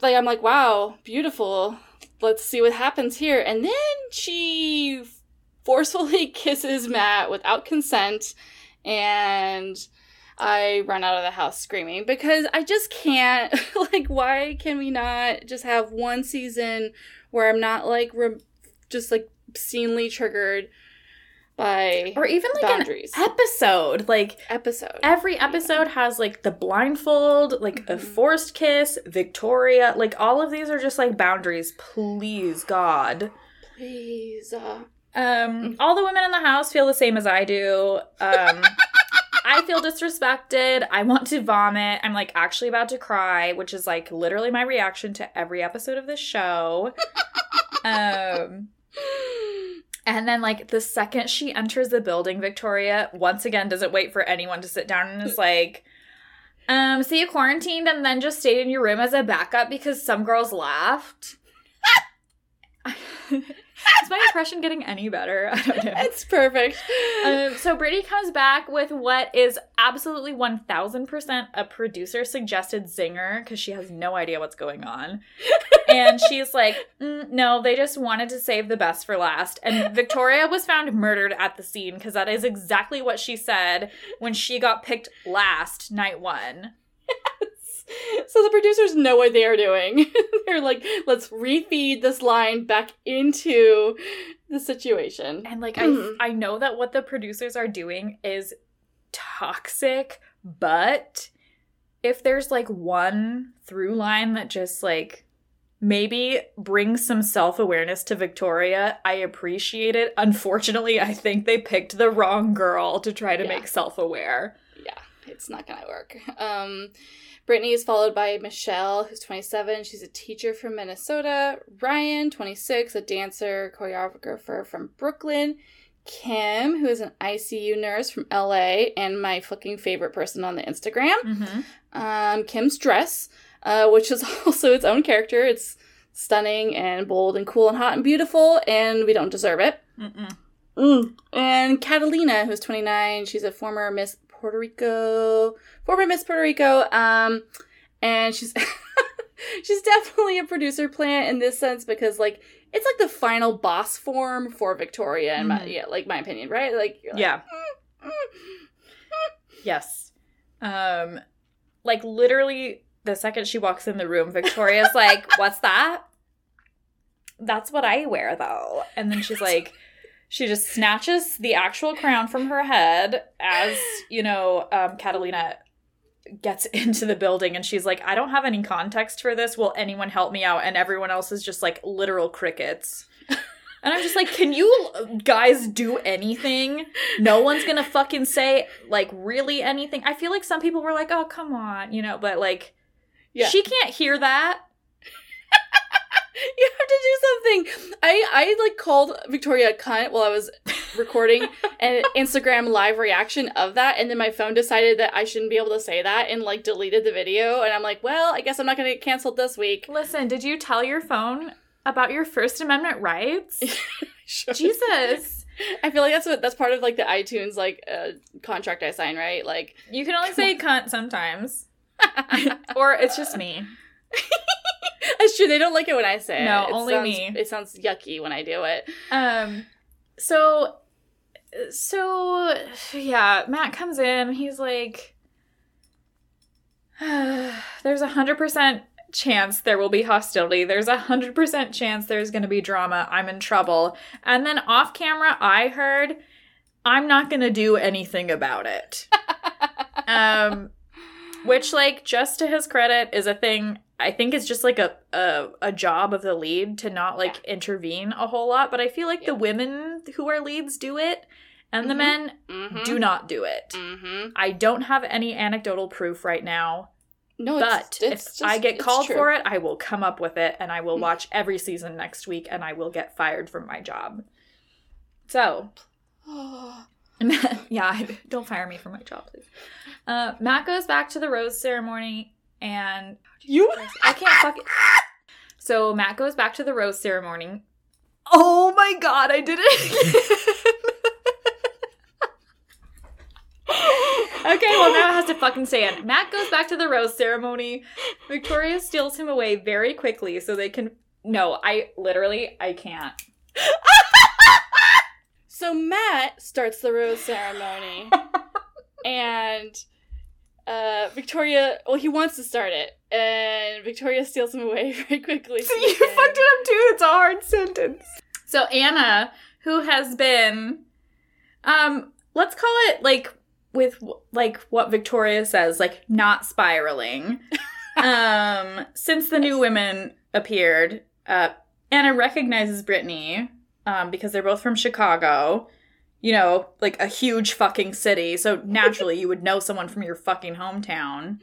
like, I'm like, wow, beautiful. Let's see what happens here. And then she forcefully kisses Matt without consent. And I run out of the house screaming because I just can't. Like, why can we not just have one season where I'm not, like, just, like, obscenely triggered by or even, like, boundaries. An episode. Like, every episode has, like, the blindfold, like, a forced kiss, Victoria. Like, all of these are just, like, boundaries. Please, God. Please. All the women in the house feel the same as I do. I feel disrespected. I want to vomit. I'm, like, actually about to cry, which is, like, literally my reaction to every episode of this show. And then, like, the second she enters the building, Victoria, once again, doesn't wait for anyone to sit down and is like, so you quarantined and then just stayed in your room as a backup because some girls laughed? Is my impression getting any better? I don't know. It's perfect. So Brittany comes back with what is absolutely 1,000% a producer-suggested zinger because she has no idea what's going on. And she's like, no, they just wanted to save the best for last. And Victoria was found murdered at the scene because that is exactly what she said when she got picked last night one. Yes. this. So the producers know what they are doing. They're like, let's refeed this line back into the situation. And like, I know that what the producers are doing is toxic, but if there's like one through line that just like maybe brings some self-awareness to Victoria, I appreciate it. Unfortunately, I think they picked the wrong girl to try to make self-aware. Yeah, it's not gonna work. Brittany is followed by Michelle, who's 27. She's a teacher from Minnesota. Ryan, 26, a dancer, choreographer from Brooklyn. Kim, who is an ICU nurse from LA and my fucking favorite person on the Instagram. Kim's dress, which is also its own character. It's stunning and bold and cool and hot and beautiful, and we don't deserve it. And Catalina, who's 29. She's a former Miss Puerto Rico, and she's she's definitely a producer plant in this sense, because like it's like the final boss form for Victoria, in my opinion, right? Like, you're like yes, like literally the second she walks in the room, Victoria's like, "What's that?" "That's what I wear, though." And then she's like, she just snatches the actual crown from her head as, you know, Catalina gets into the building, and she's like, "I don't have any context for this. Will anyone help me out?" And everyone else is just like literal crickets. And I'm just like, can you guys do anything? No one's gonna fucking say like really anything. I feel like some people were like, "Oh, come on," you know, but like, she can't hear that. You have to do something. I like called Victoria a cunt while I was recording an Instagram live reaction of that, and then my phone decided that I shouldn't be able to say that and like deleted the video, and I'm like, well, I guess I'm not gonna get canceled this week. Listen, did you tell your phone about your First Amendment rights? Jesus. I feel like that's part of like the iTunes like contract I sign, right? Like, you can only say cunt sometimes. Or it's just me. That's true. They don't like it when I say it. No, only me. It sounds yucky when I do it. So yeah, Matt comes in. He's like, there's 100% chance there will be hostility. There's 100% chance there's going to be drama. I'm in trouble. And then off camera, I heard, "I'm not going to do anything about it." Which, like, just to his credit, is a thing. I think it's just, like, a job of the lead to not, like, intervene a whole lot. But I feel like the women who are leads do it, and the men do not do it. I don't have any anecdotal proof right now. No, but if I get called for it, I will come up with it, and I will watch every season next week, and I will get fired from my job. So... yeah, don't fire me for my job, please. Matt goes back to the rose ceremony, and I can't fuck it. So Matt goes back to the rose ceremony. Oh my god, I did it! Okay, well, now it has to fucking stand. Matt goes back to the rose ceremony. Victoria steals him away very quickly, so they can. No, I can't. So Matt starts the rose ceremony, and Victoria, well, he wants to start it, and Victoria steals him away very quickly. So you fucked it up, too. It's a hard sentence. So Anna, who has been, let's call it, like, with, like, what Victoria says, like, not spiraling, since the new women appeared, Anna recognizes Brittany. Because they're both from Chicago, you know, like a huge fucking city. So naturally, you would know someone from your fucking hometown.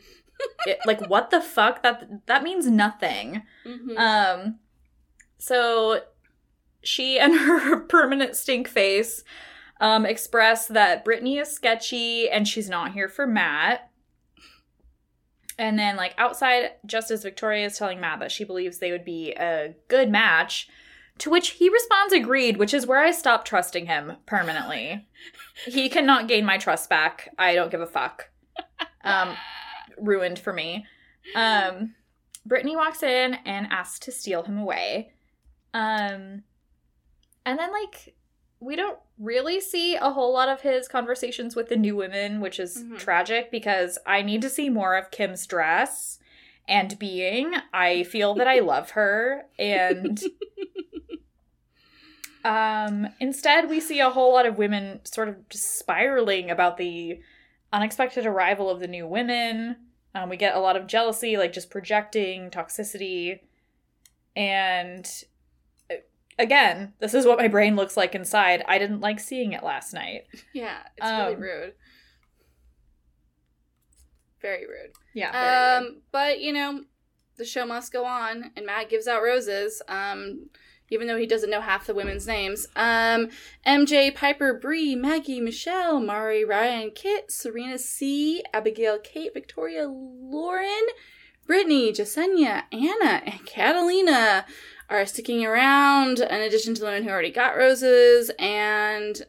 Like, what the fuck? That means nothing. So she and her permanent stink face express that Brittany is sketchy and she's not here for Matt. And then, like, outside, just as Victoria is telling Matt that she believes they would be a good match, to which he responds, "Agreed," which is where I stopped trusting him permanently. He cannot gain my trust back. I don't give a fuck. Ruined for me. Brittany walks in and asks to steal him away. And then, like, we don't really see a whole lot of his conversations with the new women, which is tragic because I need to see more of Kim's dress. and being. I feel that I love her, and instead we see a whole lot of women sort of just spiraling about the unexpected arrival of the new women. We get a lot of jealousy, like just projecting toxicity. And again, this is what my brain looks like inside. I didn't like seeing it last night. Yeah, it's really rude. Very rude. Yeah. Very rude. But, you know, the show must go on, and Matt gives out roses, even though he doesn't know half the women's names. MJ, Piper, Bree, Maggie, Michelle, Mari, Ryan, Kit, Serena C, Abigail, Kate, Victoria, Lauren, Brittany, Jasenia, Anna, and Catalina are sticking around, in addition to the women who already got roses, and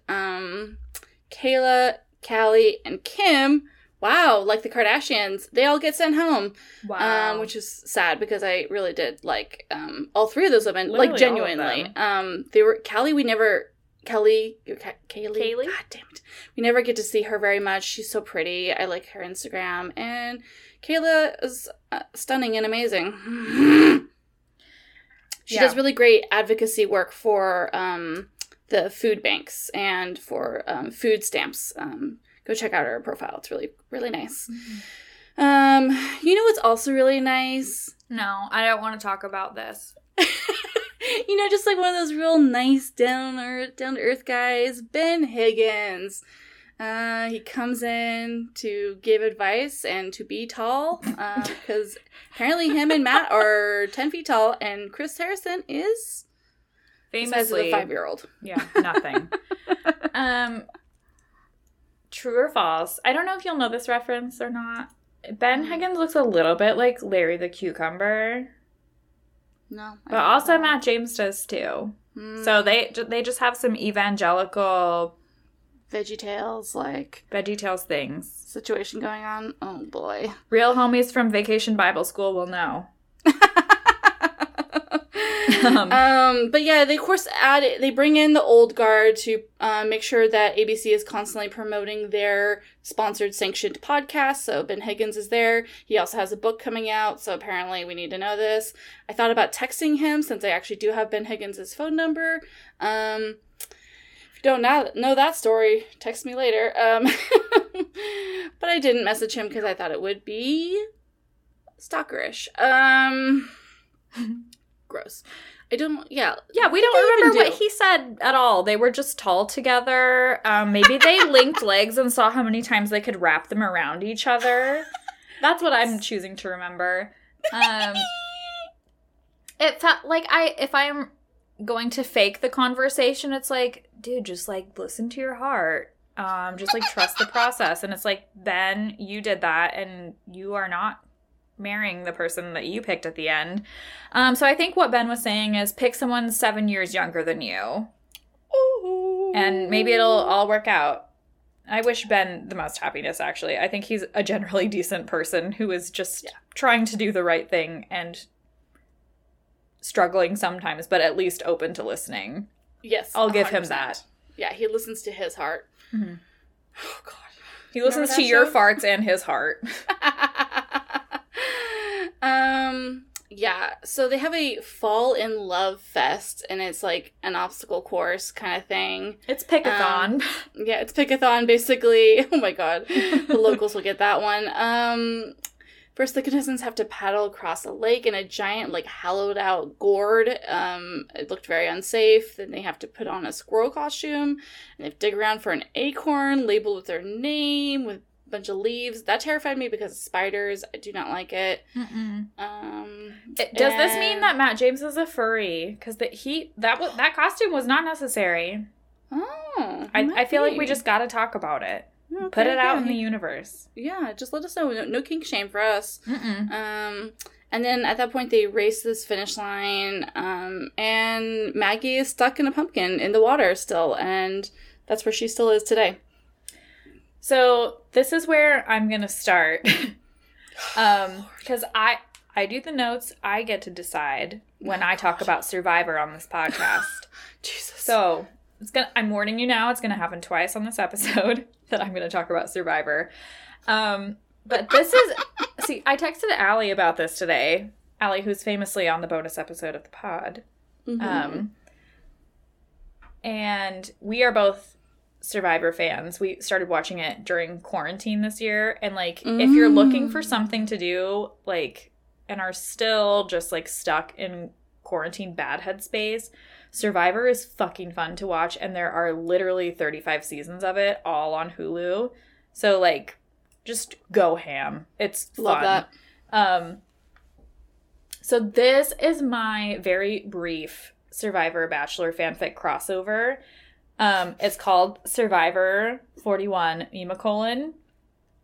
Kayla, Callie, and Kim. Wow, like the Kardashians, they all get sent home. Wow. Which is sad because I really did like all three of those women. Literally, like, genuinely. They were Callie, we never Kaylee. God damn it. We never get to see her very much. She's so pretty. I like her Instagram. And Kayla is stunning and amazing. She does really great advocacy work for the food banks and for food stamps. Go check out her profile. It's really, really nice. Mm-hmm. You know what's also really nice? No, I don't want to talk about this. You know, just like one of those real nice down to earth guys, Ben Higgins. He comes in to give advice and to be tall, because apparently him and Matt are 10 feet tall, and Chris Harrison is famously the size of a 5-year-old. Yeah, nothing. True or false? I don't know if you'll know this reference or not. Ben Higgins looks a little bit like Larry the Cucumber. No. But also Matt James does too. Mm. So they just have some evangelical VeggieTales things. Situation going on. Oh boy. Real homies from Vacation Bible School will know. But yeah, they of course they bring in the old guard to make sure that ABC is constantly promoting their sponsored, sanctioned podcast. So Ben Higgins is there. He also has a book coming out, so apparently we need to know this. I thought about texting him since I actually do have Ben Higgins' phone number. If you don't know that story, text me later. But I didn't message him because I thought it would be stalkerish. Gross. I don't, we don't remember what he said at all. They were just tall together. Maybe they linked legs and saw how many times they could wrap them around each other. That's what I'm choosing to remember. It felt like if I'm going to fake the conversation, it's like, dude, just like listen to your heart. Just like trust the process. And it's like, Ben, you did that and you are not marrying the person that you picked at the end. So I think what Ben was saying is pick someone 7 years younger than you. Ooh. And maybe it'll all work out. I wish Ben the most happiness, actually. I think he's a generally decent person who is just trying to do the right thing and struggling sometimes, but at least open to listening. Yes. I'll give 100%. Him that. Yeah, he listens to his heart. Mm-hmm. Oh, God. He listens to your farts and his heart. Yeah, so they have a fall in love fest, and it's like an obstacle course kind of thing. It's pick-a-thon. It's pick-a-thon, basically. Oh my god, the locals will get that one. First, the contestants have to paddle across a lake in a giant, like, hollowed-out gourd. It looked very unsafe. Then they have to put on a squirrel costume, and they have to dig around for an acorn labeled with their name, with bunch of leaves. That terrified me because of spiders. I do not like it. Does this mean that Matt James is a furry? Because that costume was not necessary. Oh, I feel like we just got to talk about it. Okay, put it out in the universe. Yeah, just let us know. No kink shame for us. And then at that point they race this finish line, and Maggie is stuck in a pumpkin in the water still, and that's where she still is today. So this is where I'm going to start, because I do the notes. I get to decide when I talk about Survivor on this podcast. Jesus. So I'm warning you now, it's going to happen twice on this episode that I'm going to talk about Survivor. But this is See, I texted Allie about this today. Allie, who's famously on the bonus episode of the pod. Mm-hmm. And we are both Survivor fans. We started watching it during quarantine this year. And, like, if you're looking for something to do, like, and are still just, like, stuck in quarantine bad headspace, Survivor is fucking fun to watch. And there are literally 35 seasons of it all on Hulu. So, like, just go ham. It's fun. Love that. So this is my very brief Survivor Bachelor fanfic crossover. It's called Survivor 41::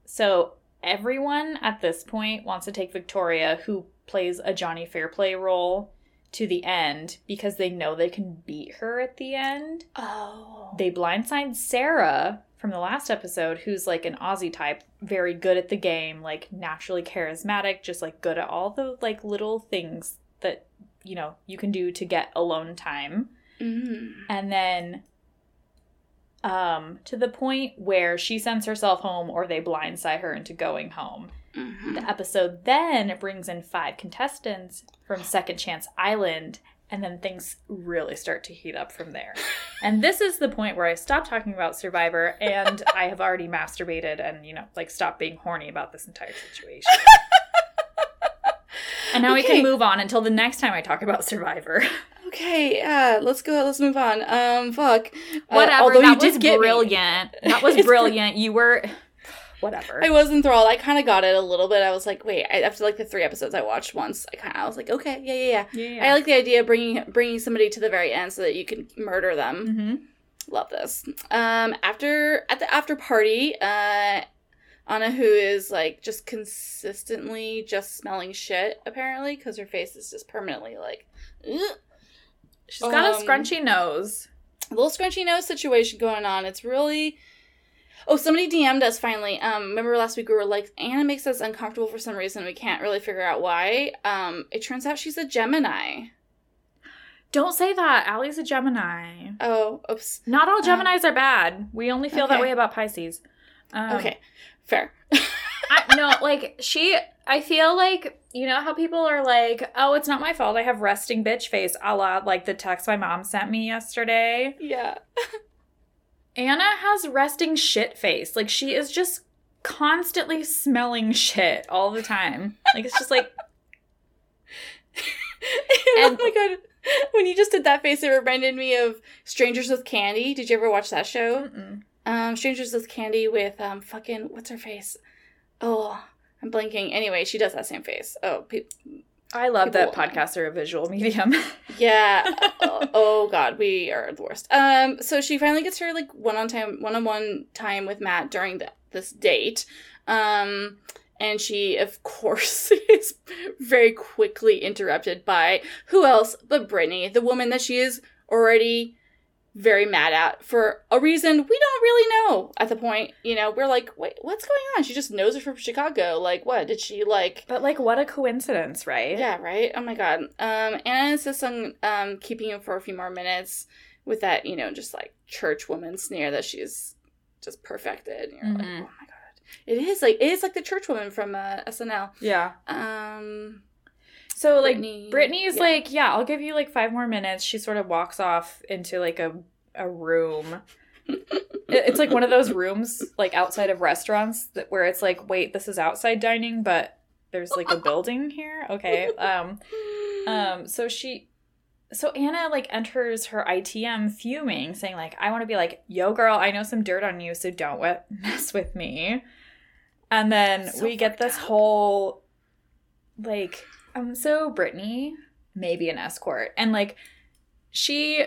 So everyone at this point wants to take Victoria, who plays a Johnny Fairplay role, to the end because they know they can beat her at the end. Oh. They blindside Sarah from the last episode, who's like an Aussie type, very good at the game, like naturally charismatic, just like good at all the like little things that, you know, you can do to get alone time. Mm-hmm. And then to the point where she sends herself home or they blindside her into going home. Mm-hmm. The episode then brings in 5 contestants from Second Chance Island, and then things really start to heat up from there. And this is the point where I stop talking about Survivor, and I have already masturbated and, you know, like, stopped being horny about this entire situation. And now we can move on until the next time I talk about Survivor. Okay, yeah, let's go. Let's move on. Fuck. Whatever. That was brilliant. That was brilliant. You were... Whatever. I was enthralled. I kind of got it a little bit. I was like, wait, after like the 3 episodes I watched once, I was like, okay, yeah. I like the idea of bringing somebody to the very end so that you can murder them. Mm-hmm. Love this. At the after party, Anna, who is like just consistently just smelling shit apparently because her face is just permanently like, ugh. She's got a scrunchy nose. A little scrunchy nose situation going on. It's really... Oh, somebody DM'd us finally. Remember last week we were like, Anna makes us uncomfortable for some reason. We can't really figure out why. It turns out she's a Gemini. Don't say that. Allie's a Gemini. Oh, oops. Not all Geminis are bad. We only feel that way about Pisces. Okay, fair. I feel like, you know how people are like, oh, it's not my fault. I have resting bitch face, a la like the text my mom sent me yesterday. Yeah. Anna has resting shit face. Like, she is just constantly smelling shit all the time. Like, it's just like... Oh my god. When you just did that face, it reminded me of Strangers with Candy. Did you ever watch that show? Mm-mm. Strangers with Candy with fucking... What's her face? Oh, I'm blinking. Anyway, she does that same face. Oh, I love people that podcasts are a visual medium. Yeah. Oh, God. We are the worst. So she finally gets her, like, one-on-one time with Matt during this date. And she, of course, is very quickly interrupted by who else but Brittany, the woman that she is already very mad at for a reason we don't really know at the point. You know, we're like, wait, what's going on? She just knows her from Chicago. Like, what? Did she, like... But, like, what a coincidence, right? Yeah, right? Oh, my God. Anna insists on keeping him for a few more minutes with that, you know, just, like, church woman sneer that she's just perfected. And you're like, oh, my God. It is like the church woman from SNL. Yeah. So, like, Brittany's like, yeah, I'll give you, like, 5 more minutes. She sort of walks off into, like, a room. It's, like, one of those rooms, like, outside of restaurants where it's, like, wait, this is outside dining, but there's, like, a building here? Okay. So Anna, like, enters her ITM fuming, saying, like, I want to be like, yo, girl, I know some dirt on you, so don't mess with me. And then we get this whole, like... So Brittany may be an escort. And, like, she,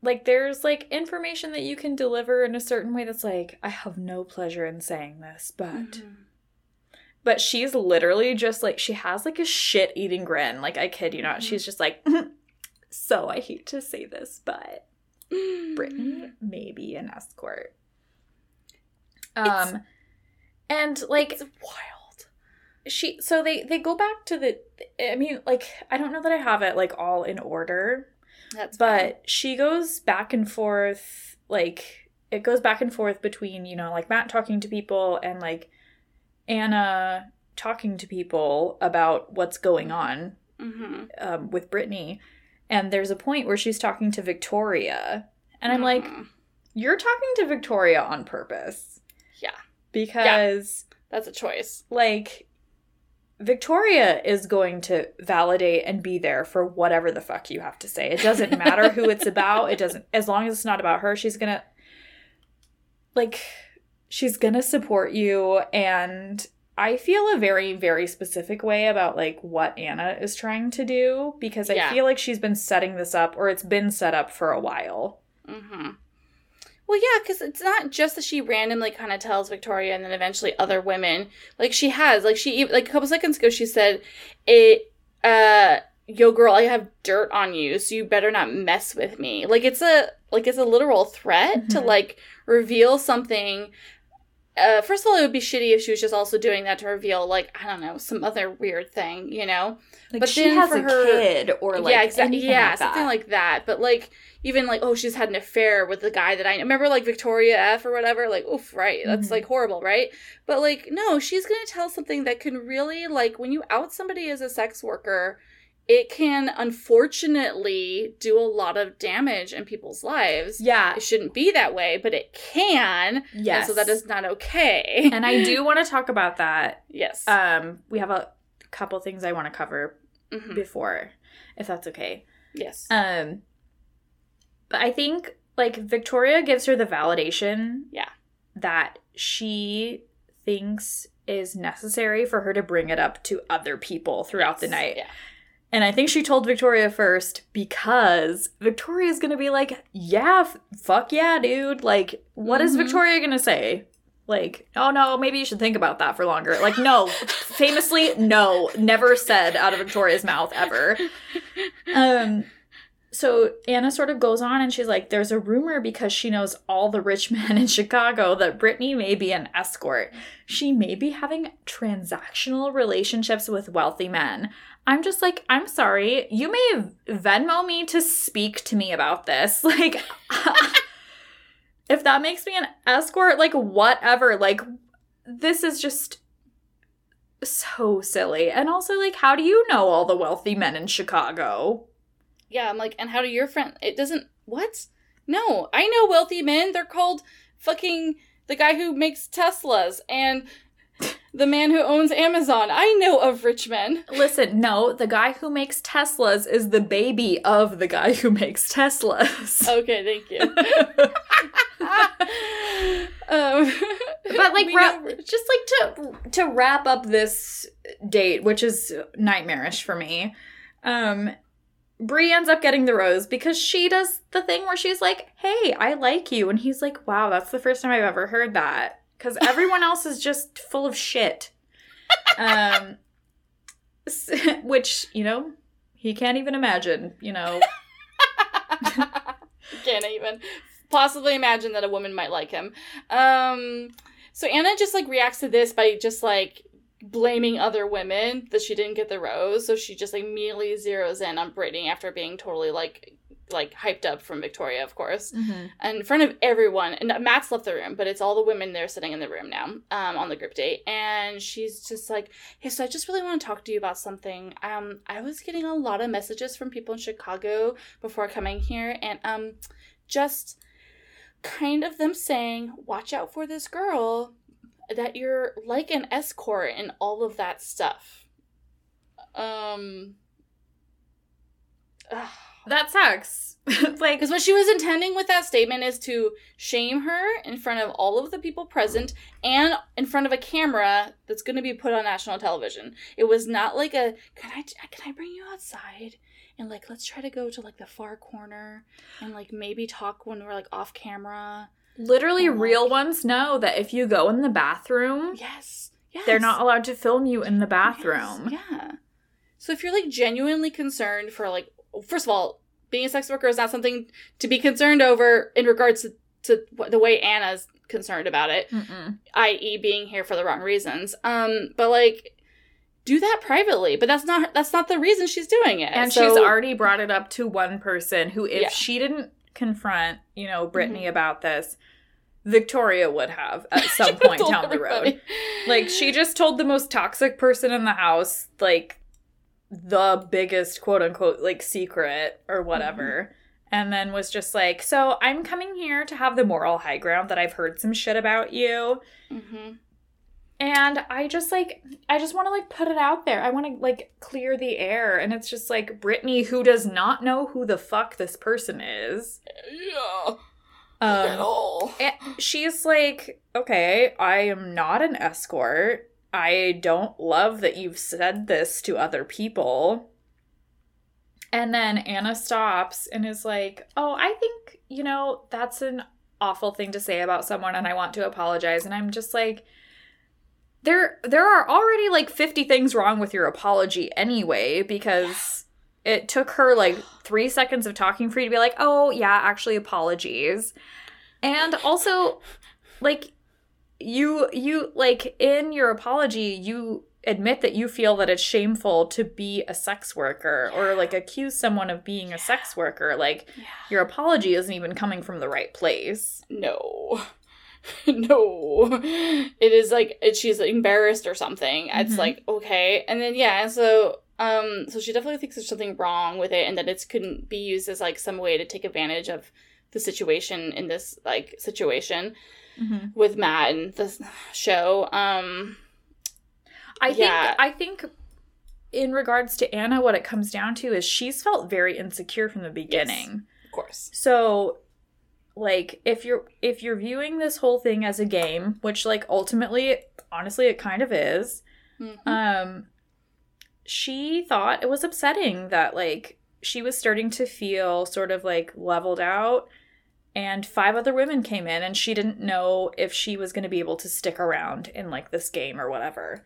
like, there's, like, information that you can deliver in a certain way that's like, I have no pleasure in saying this, but. Mm-hmm. But she's literally just, like, she has, like, a shit-eating grin. Like, I kid you not. Mm-hmm. She's just like, so I hate to say this, but Brittany may be an escort. It's wild. So they go back to the, I mean, like, I don't know that I have it, like, all in order. But she goes back and forth, like, it goes back and forth between, you know, like, Matt talking to people and, like, Anna talking to people about what's going on with Brittany. And there's a point where she's talking to Victoria. And I'm like, you're talking to Victoria on purpose. Yeah. Because... yeah. That's a choice. Like... Victoria is going to validate and be there for whatever the fuck you have to say. It doesn't matter who it's about. It doesn't, as long as it's not about her, she's going to support you. And I feel a very, very specific way about like what Anna is trying to do, because I feel like she's been setting this up, or it's been set up for a while. Mm-hmm. Well, yeah, because it's not just that she randomly kind of tells Victoria and then eventually other women. Like, she has. Like, she, like, a couple seconds ago, she said, yo, girl, I have dirt on you, so you better not mess with me. Like, it's a literal threat to, like, reveal something. First of all, it would be shitty if she was just also doing that to reveal, like, I don't know, some other weird thing, you know? Like, but she has a kid or, like, something like that. But, like... even, like, oh, she's had an affair with the guy that I... remember, like, Victoria F or whatever? Like, oof, right. That's, like, horrible, right? But, like, no, she's going to tell something that can really, like... when you out somebody as a sex worker, it can, unfortunately, do a lot of damage in people's lives. Yeah. It shouldn't be that way, but it can. Yes. So that is not okay. And I do want to talk about that. Yes. We have a couple things I want to cover before, if that's okay. Yes. But I think, like, Victoria gives her the validation that she thinks is necessary for her to bring it up to other people throughout the night. Yeah. And I think she told Victoria first because Victoria's going to be like, yeah, fuck yeah, dude. Like, what is Victoria going to say? Like, oh, no, maybe you should think about that for longer. Like, no. Famously, no. Never said out of Victoria's mouth ever. So Anna sort of goes on and she's like, there's a rumor because she knows all the rich men in Chicago that Brittany may be an escort. She may be having transactional relationships with wealthy men. I'm just like, I'm sorry. You may Venmo me to speak to me about this. Like, if that makes me an escort, like, whatever. Like, this is just... so silly. And also, like, how do you know all the wealthy men in Chicago? Yeah, I'm like, and how do your friend... it doesn't... what? No, I know wealthy men. They're called fucking the guy who makes Teslas and the man who owns Amazon. I know of rich men. Listen, no, the guy who makes Teslas is the baby of the guy who makes Teslas. Okay, thank you. But, like, just to wrap up this date, which is nightmarish for me, Bree ends up getting the rose because she does the thing where she's like, hey, I like you. And he's like, wow, that's the first time I've ever heard that. Because everyone else is just full of shit. Which, you know, he can't even imagine, you know. Can't even possibly imagine that a woman might like him. So Anna just, like, reacts to this by just, like, blaming other women that she didn't get the rose, so she just immediately zeroes in on Brittany after being totally, like hyped up from Victoria, of course, in front of everyone. And Matt's left the room, but it's all the women there sitting in the room now on the group date, and she's just like, hey, so I just really want to talk to you about something. I was getting a lot of messages from people in Chicago before coming here, and just kind of them saying, watch out for this girl, that you're like an escort and all of that stuff. That sucks. Like, because what she was intending with that statement is to shame her in front of all of the people present and in front of a camera that's going to be put on national television. It was not like a, can I bring you outside? And, like, let's try to go to, like, the far corner and, like, maybe talk when we're, like, off camera. Literally, real ones know that if you go in the bathroom, they're not allowed to film you in the bathroom. Yes, yeah. So if you're, like, genuinely concerned for, like, first of all, being a sex worker is not something to be concerned over in regards to the way Anna's concerned about it, i.e. being here for the wrong reasons. But, like, do that privately. But that's not the reason she's doing it. And so, she's already brought it up to one person who, if she didn't confront, you know, Brittany about this, Victoria would have at some point down the road. Like, she just told the most toxic person in the house, like, the biggest quote-unquote, like, secret or whatever. Mm-hmm. And then was just like, so I'm coming here to have the moral high ground that I've heard some shit about you. Mm-hmm. And I just want to, like, put it out there. I want to, like, clear the air. And it's just, like, Brittany, who does not know who the fuck this person is. Yeah. At all. And she's like, okay, I am not an escort. I don't love that you've said this to other people. And then Anna stops and is like, oh, I think, you know, that's an awful thing to say about someone, and I want to apologize. And I'm just like... There are already, like, 50 things wrong with your apology anyway, because it took her, like, 3 seconds of talking for you to be like, oh, yeah, actually, apologies. And also, like, you like, in your apology, you admit that you feel that it's shameful to be a sex worker or, like, accuse someone of being a sex worker. Like, your apology isn't even coming from the right place. No. No, it is like she's embarrassed or something. It's mm-hmm. like, okay. And then so she definitely thinks there's something wrong with it, and that it couldn't be used as like some way to take advantage of the situation in this like situation mm-hmm. with Matt and the show. I think in regards to Anna, what it comes down to is she's felt very insecure from the beginning. Yes, of course. So. Like, if you're viewing this whole thing as a game, which, like, ultimately, honestly, it kind of is, mm-hmm. She thought it was upsetting that, like, she was starting to feel sort of, like, leveled out, and 5 other women came in, and she didn't know if she was going to be able to stick around in, like, this game or whatever.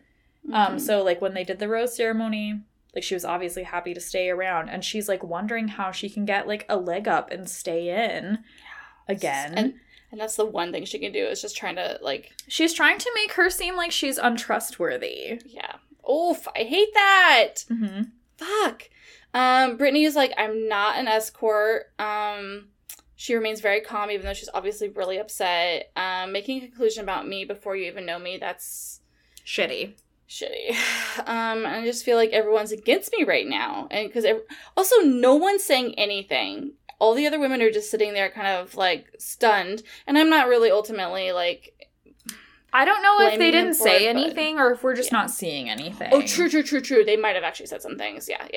Mm-hmm. So, like, when they did the rose ceremony... Like, she was obviously happy to stay around. And she's, like, wondering how she can get, like, a leg up and stay in again. And that's the one thing she can do is just trying to, like... She's trying to make her seem like she's untrustworthy. Yeah. Oof, I hate that! Mm-hmm. Fuck! Brittany is like, I'm not an escort. She remains very calm, even though she's obviously really upset. Making a conclusion about me before you even know me, that's... Shitty. And I just feel like everyone's against me right now. And because also no one's saying anything. All the other women are just sitting there kind of like stunned. And I'm not really ultimately like. I don't know if they didn't say anything or if we're just not seeing anything. Oh, true. They might have actually said some things. Yeah.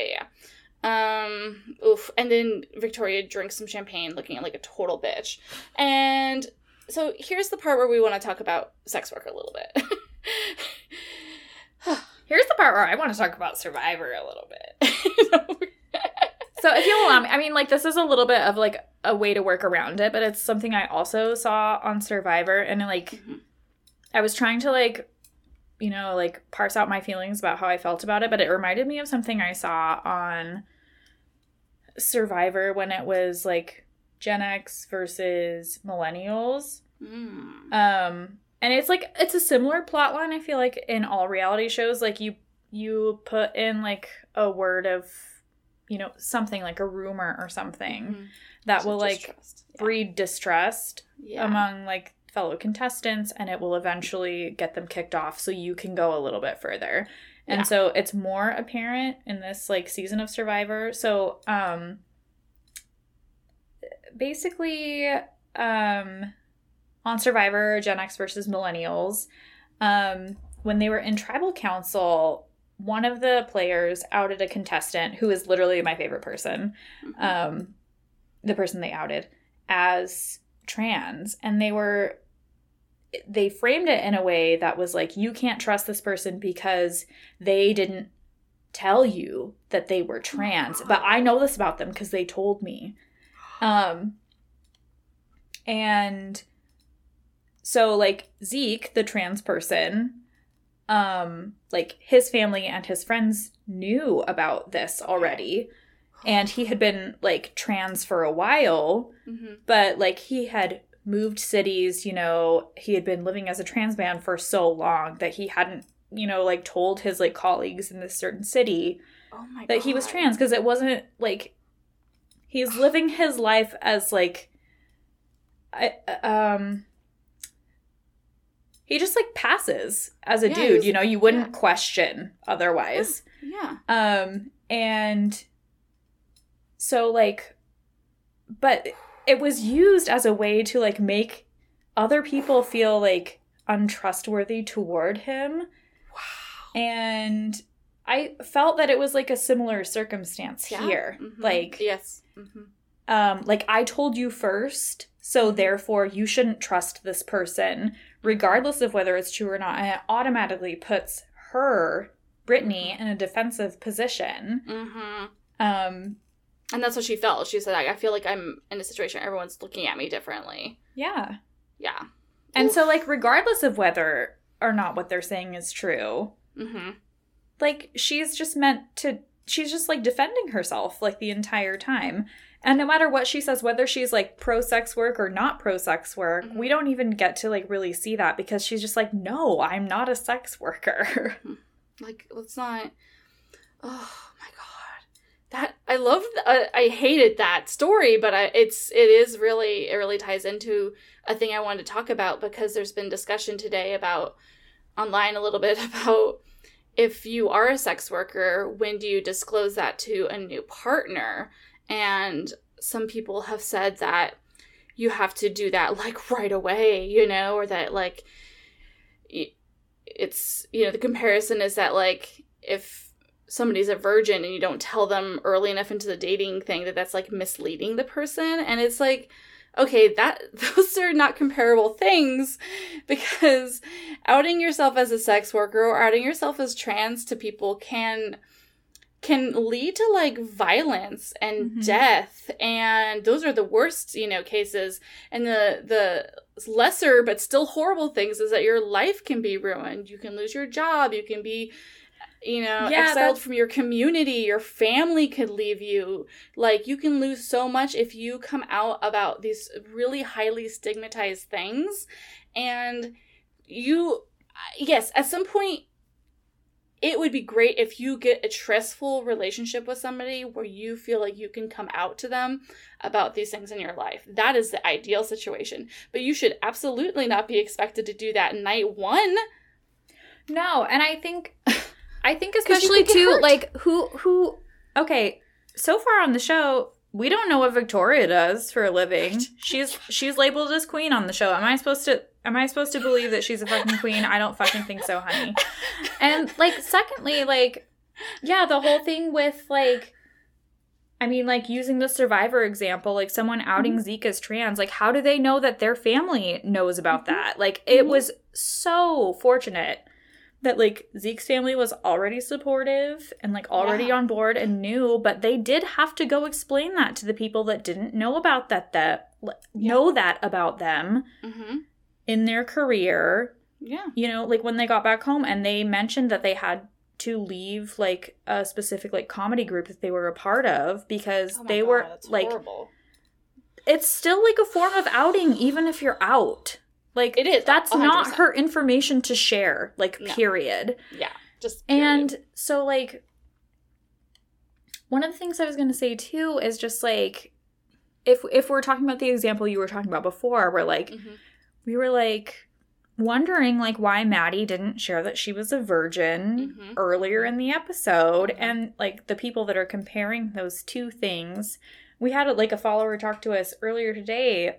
Oof. And then Victoria drinks some champagne looking like a total bitch. And so here's the part where we want to talk about sex work a little bit. Here's the part where I want to talk about Survivor a little bit. So if you'll allow me, I mean, like, this is a little bit of, like, a way to work around it, but it's something I also saw on Survivor, and, like, mm-hmm. I was trying to, like, you know, like, parse out my feelings about how I felt about it, but it reminded me of something I saw on Survivor when it was, like, Gen X versus Millennials. Mm. And it's, like, it's a similar plot line, I feel like, in all reality shows. Like, you put in, like, a word of, you know, something, like a rumor or something mm-hmm. that will, like, breed distrust among, like, fellow contestants. And it will eventually get them kicked off so you can go a little bit further. And so it's more apparent in this, like, season of Survivor. So, basically, on Survivor, Gen X versus Millennials, when they were in tribal council, one of the players outed a contestant who is literally my favorite person, the person they outed, as trans. And they framed it in a way that was like, you can't trust this person because they didn't tell you that they were trans. But I know this about them because they told me. And... So, like, Zeke, the trans person, like, his family and his friends knew about this already. And he had been, like, trans for a while. Mm-hmm. But, like, he had moved cities, you know, he had been living as a trans man for so long that he hadn't, you know, like, told his, like, colleagues in this certain city that he was trans. Because it wasn't, like, he's living his life as, like, he just, like, passes as a dude. You know, you wouldn't question otherwise. Yeah. And so, like, but it was used as a way to, like, make other people feel, like, untrustworthy toward him. Wow. And I felt that it was, like, a similar circumstance here. Mm-hmm. Like, yes. Mm-hmm. Like, I told you first, so therefore you shouldn't trust this person, regardless of whether it's true or not. And it automatically puts her, Brittany, in a defensive position. Mm-hmm. And that's what she felt. She said, I feel like I'm in a situation where everyone's looking at me differently. Yeah. Yeah. And so, like, regardless of whether or not what they're saying is true, mm-hmm. like, she's just meant to, she's just, like, defending herself, like, the entire time. And no matter what she says, whether she's, like, pro-sex work or not pro-sex work, mm-hmm. we don't even get to, like, really see that because she's just like, no, I'm not a sex worker. Like, let's not... Oh, my God. That... I love... I hated that story, but it is really... It really ties into a thing I wanted to talk about because there's been discussion today about... Online a little bit about if you are a sex worker, when do you disclose that to a new partner? And some people have said that you have to do that, like, right away, you know, or that, like, it's, you know, the comparison is that, like, if somebody's a virgin and you don't tell them early enough into the dating thing, that's, like, misleading the person. And it's like, okay, those are not comparable things because outing yourself as a sex worker or outing yourself as trans to people can lead to, like, violence and mm-hmm. death, and those are the worst, you know, cases. And the lesser but still horrible things is that your life can be ruined. You can lose your job. You can be, you know, exiled from your community. Your family could leave you. Like, you can lose so much if you come out about these really highly stigmatized things. And you, yes, at some point, it would be great if you get a trustful relationship with somebody where you feel like you can come out to them about these things in your life. That is the ideal situation. But you should absolutely not be expected to do that night one. No, and I think especially too, like, who okay, so far on the show, we don't know what Victoria does for a living. Right. She's labeled as queen on the show. Am I supposed to believe that she's a fucking queen? I don't fucking think so, honey. And, like, secondly, like, yeah, the whole thing with, like, I mean, like, using the Survivor example, like, someone outing mm-hmm. Zeke as trans, like, how do they know that their family knows about mm-hmm. that? Like, it mm-hmm. was so fortunate that, like, Zeke's family was already supportive and, like, already on board and knew, but they did have to go explain that to the people that didn't know about that about them. Mm-hmm. in their career, yeah, you know, like, when they got back home and they mentioned that they had to leave, like, a specific, like, comedy group that they were a part of because they were, like, horrible. It's still, like, a form of outing even if you're out. Like, it is. That's 100%. Not her information to share, like, period. No. Yeah, just period. And so, like, one of the things I was going to say, too, is just, like, if we're talking about the example you were talking about before, where, like, mm-hmm. we were, like, wondering, like, why Maddie didn't share that she was a virgin mm-hmm. earlier in the episode. Mm-hmm. And, like, the people that are comparing those two things. We had, like, a follower talk to us earlier today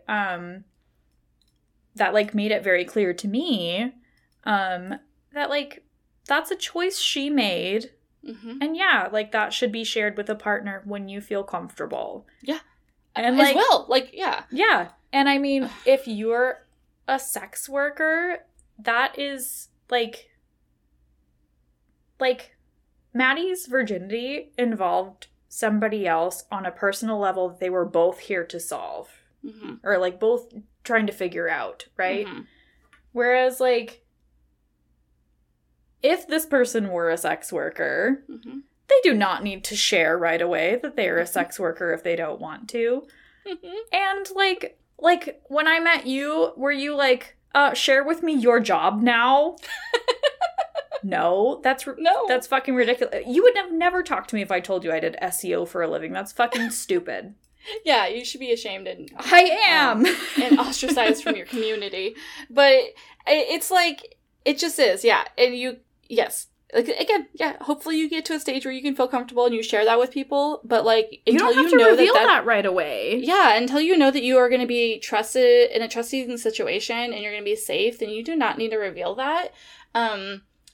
that, like, made it very clear to me that, like, that's a choice she made. Mm-hmm. And, yeah, like, that should be shared with a partner when you feel comfortable. Yeah. And as, like, well. Like, yeah. Yeah. And, I mean, if you're a sex worker, that is, like, Maddie's virginity involved somebody else on a personal level they were both here to solve. Mm-hmm. Or, like, both trying to figure out, right? Mm-hmm. Whereas, like, if this person were a sex worker, mm-hmm. they do not need to share right away that they are a sex worker if they don't want to. Mm-hmm. And, like, when I met you, were you like, share with me your job now? No, that's fucking ridiculous. You would have never talked to me if I told you I did SEO for a living. That's fucking stupid. Yeah, you should be ashamed and... I am! And ostracized from your community. But it's like, it just is, yeah. And you, yes. Like, again, yeah, hopefully you get to a stage where you can feel comfortable and you share that with people. But, like, until you know that... You don't have to reveal that right away. Yeah, until you know that you are going to be trusted in a trusting situation and you're going to be safe, then you do not need to reveal that.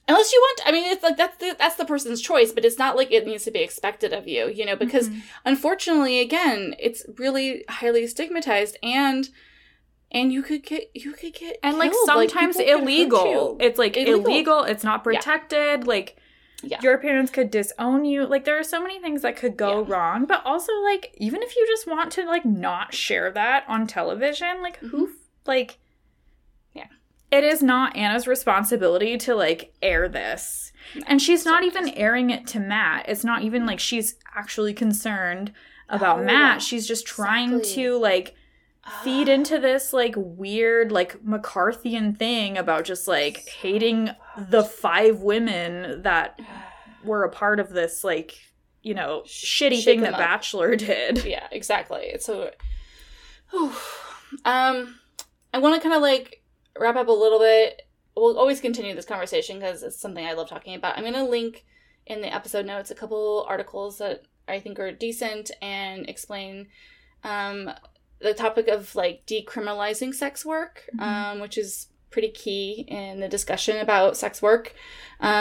Unless you want to, I mean, it's like, that's the person's choice, but it's not like it needs to be expected of you, you know, because unfortunately, again, it's really highly stigmatized and you could get and killed. Like sometimes like, illegal. It's like illegal. It's not protected. Yeah. Like your parents could disown you. Like there are so many things that could go wrong, but also like, even if you just want to like not share that on television, like who, like, it is not Anna's responsibility to, like, air this. And she's not even airing it to Matt. It's not even, like, she's actually concerned about Matt. She's just trying to, like, feed into this, like, weird, like, McCarthyian thing about just, like, hating the 5 women that were a part of this, like, you know, shitty thing that Bachelor did. Yeah, exactly. It's so... I want to kind of, like... wrap up a little bit. We'll always continue this conversation because it's something I love talking about. I'm going to link in the episode notes a couple articles that I think are decent and explain the topic of like decriminalizing sex work, which is pretty key in the discussion about sex work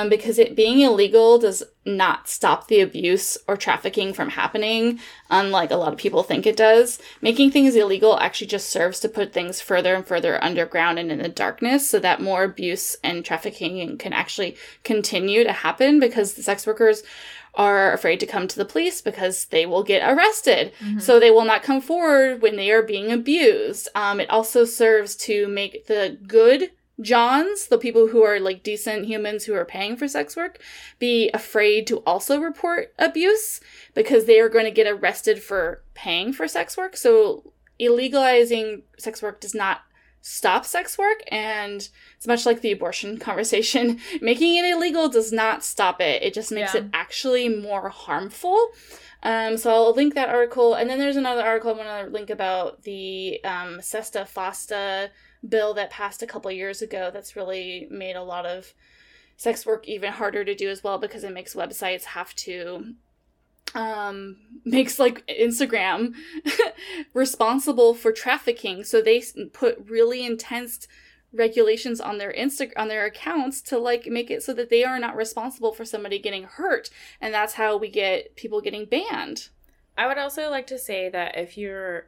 because it being illegal does not stop the abuse or trafficking from happening, unlike a lot of people think it does. Making things illegal actually just serves to put things further and further underground and in the darkness so that more abuse and trafficking can actually continue to happen because the sex workers are afraid to come to the police because they will get arrested. So they will not come forward when they are being abused. It also serves to make the good Johns, the people who are like decent humans who are paying for sex work, be afraid to also report abuse because they are going to get arrested for paying for sex work. So illegalizing sex work does not stop sex work, and it's much like the abortion conversation. Making it illegal does not stop it. It just makes it actually more harmful. So I'll link that article. And then there's another article I want to link about the SESTA-FOSTA bill that passed a couple years ago that's really made a lot of sex work even harder to do as well because it makes websites have to... makes like Instagram responsible for trafficking, so they put really intense regulations on their accounts to like make it so that they are not responsible for somebody getting hurt, and that's how we get people getting banned. I would also like to say that if you're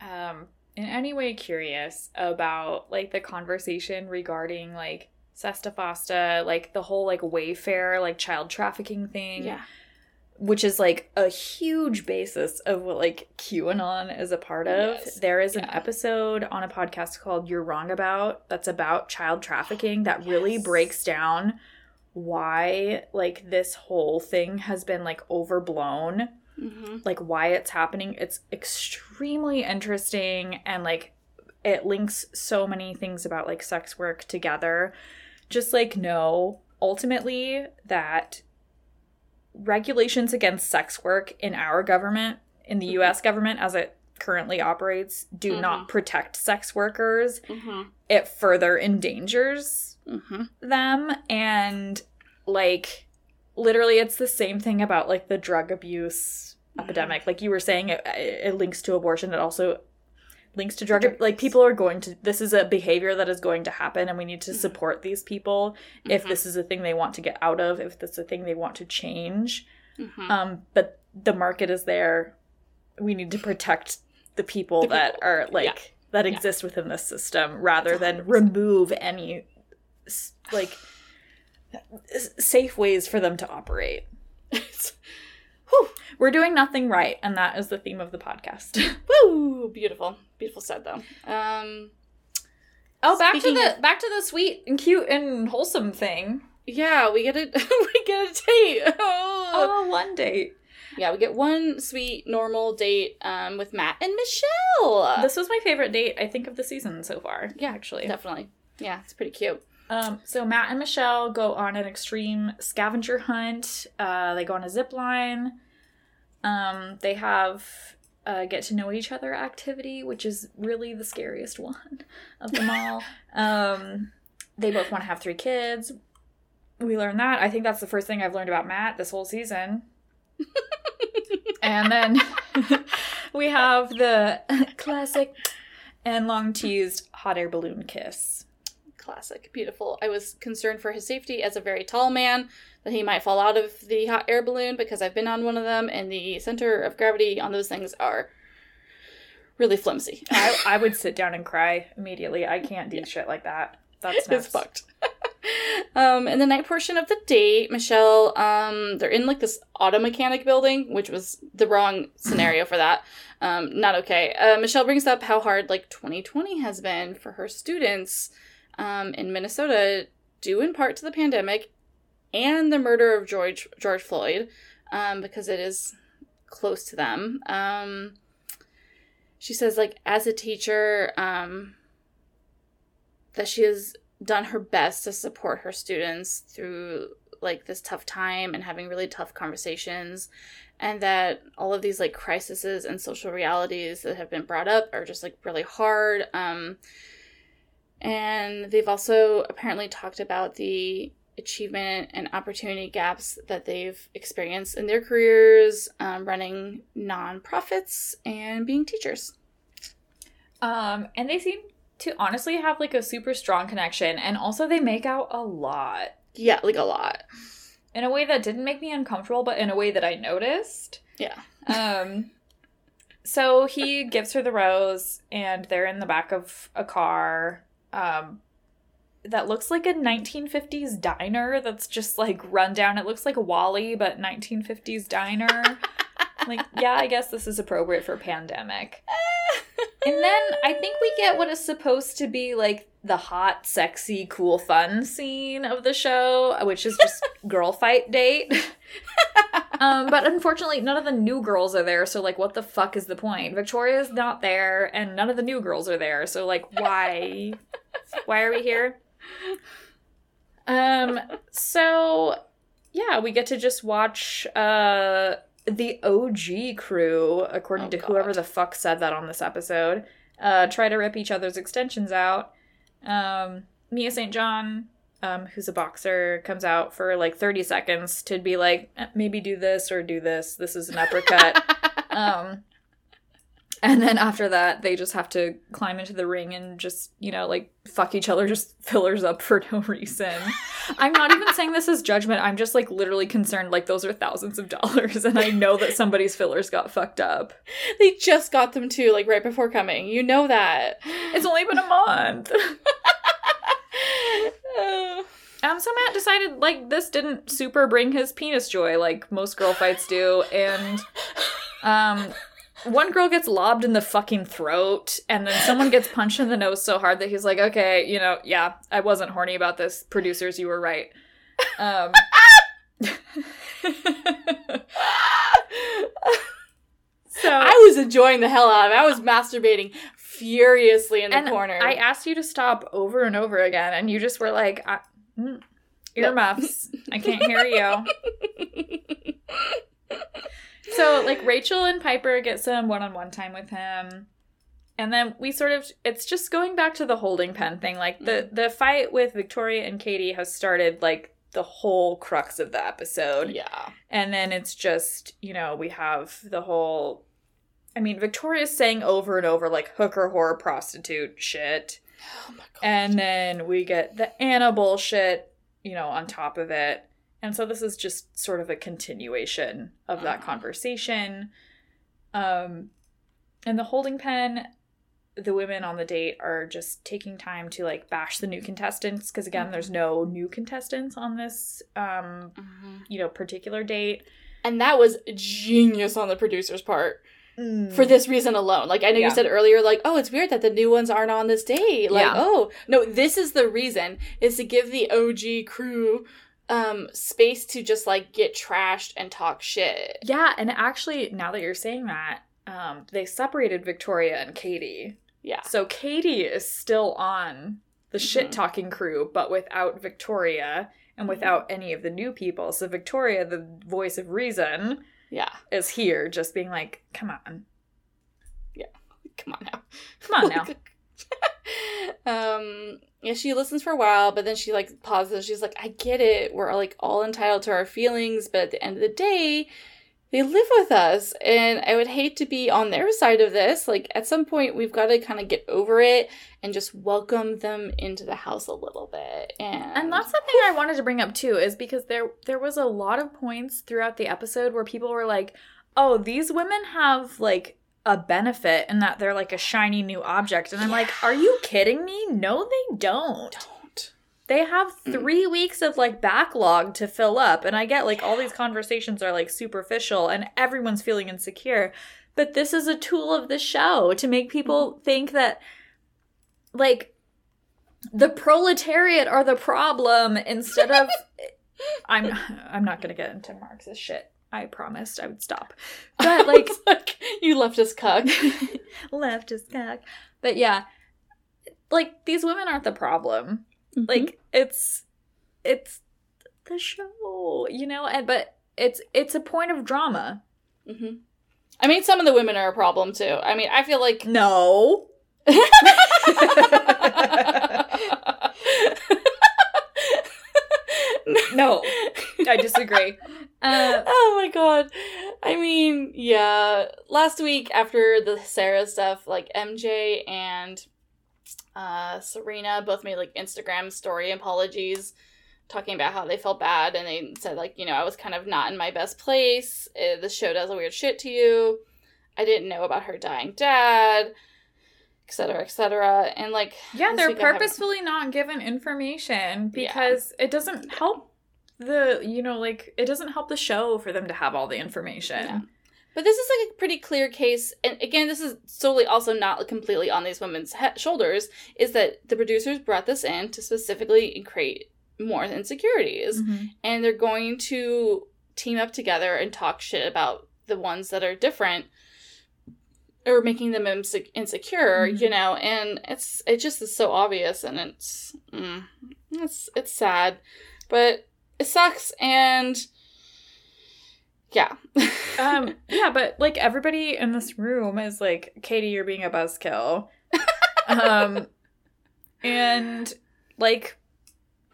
in any way curious about like the conversation regarding like SESTA-FOSTA, like the whole like Wayfair like child trafficking thing, which is, like, a huge basis of what, like, QAnon is a part of. Yes. There is an episode on a podcast called You're Wrong About that's about child trafficking that really breaks down why, like, this whole thing has been, like, overblown. Like, why it's happening. It's extremely interesting and, like, it links so many things about, like, sex work together. Just, like, know ultimately that... regulations against sex work in our government, in the U.S. government as it currently operates, do not protect sex workers. It further endangers them. And, like, literally it's the same thing about, like, the drug abuse epidemic. Like you were saying, it links to abortion. It also links to drug abuse. Like, people are going to – this is a behavior that is going to happen, and we need to support these people if this is a thing they want to get out of, if this is a thing they want to change. But the market is there. We need to protect the people that are, like, that exist within this system rather than remove any, like, safe ways for them to operate. We're doing nothing right, and that is the theme of the podcast. Woo! Beautiful. Beautiful said, though. Back to the sweet and cute and wholesome thing. Yeah, we get a date. One date. Yeah, we get one sweet, normal date with Matt and Michelle. This was my favorite date, I think, of the season so far. Yeah, actually. Definitely. Yeah, it's pretty cute. So Matt and Michelle go on an extreme scavenger hunt. They go on a zip line. They have get to know each other activity, which is really the scariest one of them all. They both want to have 3 kids. We learned that. I think that's the first thing I've learned about Matt this whole season. And then we have the classic and long-teased hot air balloon kiss. Classic. Beautiful. I was concerned for his safety as a very tall man, that he might fall out of the hot air balloon, because I've been on one of them, and the center of gravity on those things are really flimsy. I would sit down and cry immediately. I can't do shit like that. That's nuts. It's fucked. In the night portion of the date, Michelle, they're in, like, this auto mechanic building, which was the wrong scenario for that. Not okay. Michelle brings up how hard, like, 2020 has been for her students in Minnesota, due in part to the pandemic and the murder of George Floyd, because it is close to them. She says, like, as a teacher, that she has done her best to support her students through, like, this tough time and having really tough conversations, and that all of these, like, crises and social realities that have been brought up are just, like, really hard. And they've also apparently talked about the achievement and opportunity gaps that they've experienced in their careers, running nonprofits and being teachers. And they seem to honestly have, like, a super strong connection, and also they make out a lot. Yeah, like, a lot. In a way that didn't make me uncomfortable, but in a way that I noticed. Yeah. So he gives her the rose, and they're in the back of a car, that looks like a 1950s diner that's just, like, run down. It looks like a Wall-E, but 1950s diner. Like, yeah, I guess this is appropriate for pandemic. And then I think we get what is supposed to be, like, the hot, sexy, cool, fun scene of the show, which is just girl fight date. But unfortunately, none of the new girls are there, so, like, what the fuck is the point? Victoria's not there, and none of the new girls are there, so, like, why? Why are we here? So, yeah, we get to just watch the OG crew, according to whoever the fuck said that on this episode, try to rip each other's extensions out. Mia St. John, who's a boxer, comes out for, like, 30 seconds to be like, maybe do this or do this. This is an uppercut. And then after that, they just have to climb into the ring and just, you know, like, fuck each other, just fillers up for no reason. I'm not even saying this as judgment. I'm just, like, literally concerned. Like, those are thousands of dollars, and I know that somebody's fillers got fucked up. They just got them, too, like, right before coming. You know that. It's only been a month. So Matt decided, like, this didn't super bring his penis joy like most girl fights do, and, one girl gets lobbed in the fucking throat, and then someone gets punched in the nose so hard that he's like, okay, you know, yeah, I wasn't horny about this. Producers, you were right. So I was enjoying the hell out of it. I was masturbating furiously in the corner. I asked you to stop over and over again, and you just were like, earmuffs. I can't hear you. So, like, Rachel and Piper get some one-on-one time with him. And then we sort of, it's just going back to the holding pen thing. Like, the fight with Victoria and Katie has started, like, the whole crux of the episode. Yeah. And then it's just, you know, we have the whole, I mean, Victoria's saying over and over, like, hooker, whore, prostitute shit. Oh, my God. And then we get the Anna bullshit, you know, on top of it. And so this is just sort of a continuation of that conversation. And the holding pen, the women on the date are just taking time to, like, bash the new contestants. Because, again, there's no new contestants on this, you know, particular date. And that was genius on the producer's part. For this reason alone. Like, I know you said earlier, like, oh, it's weird that the new ones aren't on this date. Like, oh, no, this is the reason, is to give the OG crew space to just, like, get trashed and talk shit. Yeah, and actually, now that you're saying that, they separated Victoria and Katie. Yeah. So Katie is still on the shit-talking crew, but without Victoria and without any of the new people. So Victoria, the voice of reason, is here just being like, come on, Come on now. Come on now. Yeah, she listens for a while, but then she, like, pauses. She's like, I get it. We're, like, all entitled to our feelings, but at the end of the day, they live with us, and I would hate to be on their side of this. Like, at some point, we've got to kind of get over it and just welcome them into the house a little bit. And that's the thing I wanted to bring up, too, is because there was a lot of points throughout the episode where people were like, oh, these women have, like, a benefit in that they're, like, a shiny new object. And I'm like, are you kidding me? No, they don't. They have 3 weeks of, like, backlog to fill up. And I get, like, all these conversations are, like, superficial and everyone's feeling insecure. But this is a tool of the show to make people think that, like, the proletariat are the problem instead of... I'm not going to get into Marxist shit. I promised I would stop. But, like... like you leftist cuck. Leftist cuck. But, yeah. Like, these women aren't the problem. Like, it's the show, you know? And, but it's a point of drama. Mm-hmm. I mean, some of the women are a problem, too. I mean, I feel like... No. No. I disagree. Oh, my God. I mean, yeah. Last week, after the Sarah stuff, like, MJ and... Serena both made, like, Instagram story apologies talking about how they felt bad, and they said, like, you know, I was kind of not in my best place. The show does a weird shit to you. I didn't know about her dying dad, etc., etc. And, like, yeah, they're purposefully not given information because it doesn't help the, you know, like, it doesn't help the show for them to have all the information. Yeah. But this is, like, a pretty clear case, and again, this is solely also not completely on these women's shoulders, is that the producers brought this in to specifically create more insecurities. Mm-hmm. And they're going to team up together and talk shit about the ones that are different or making them insecure, you know, and it just is so obvious, and it's sad, but it sucks, and... Yeah. Yeah, but, like, everybody in this room is like, Katie, you're being a buzzkill. And, like,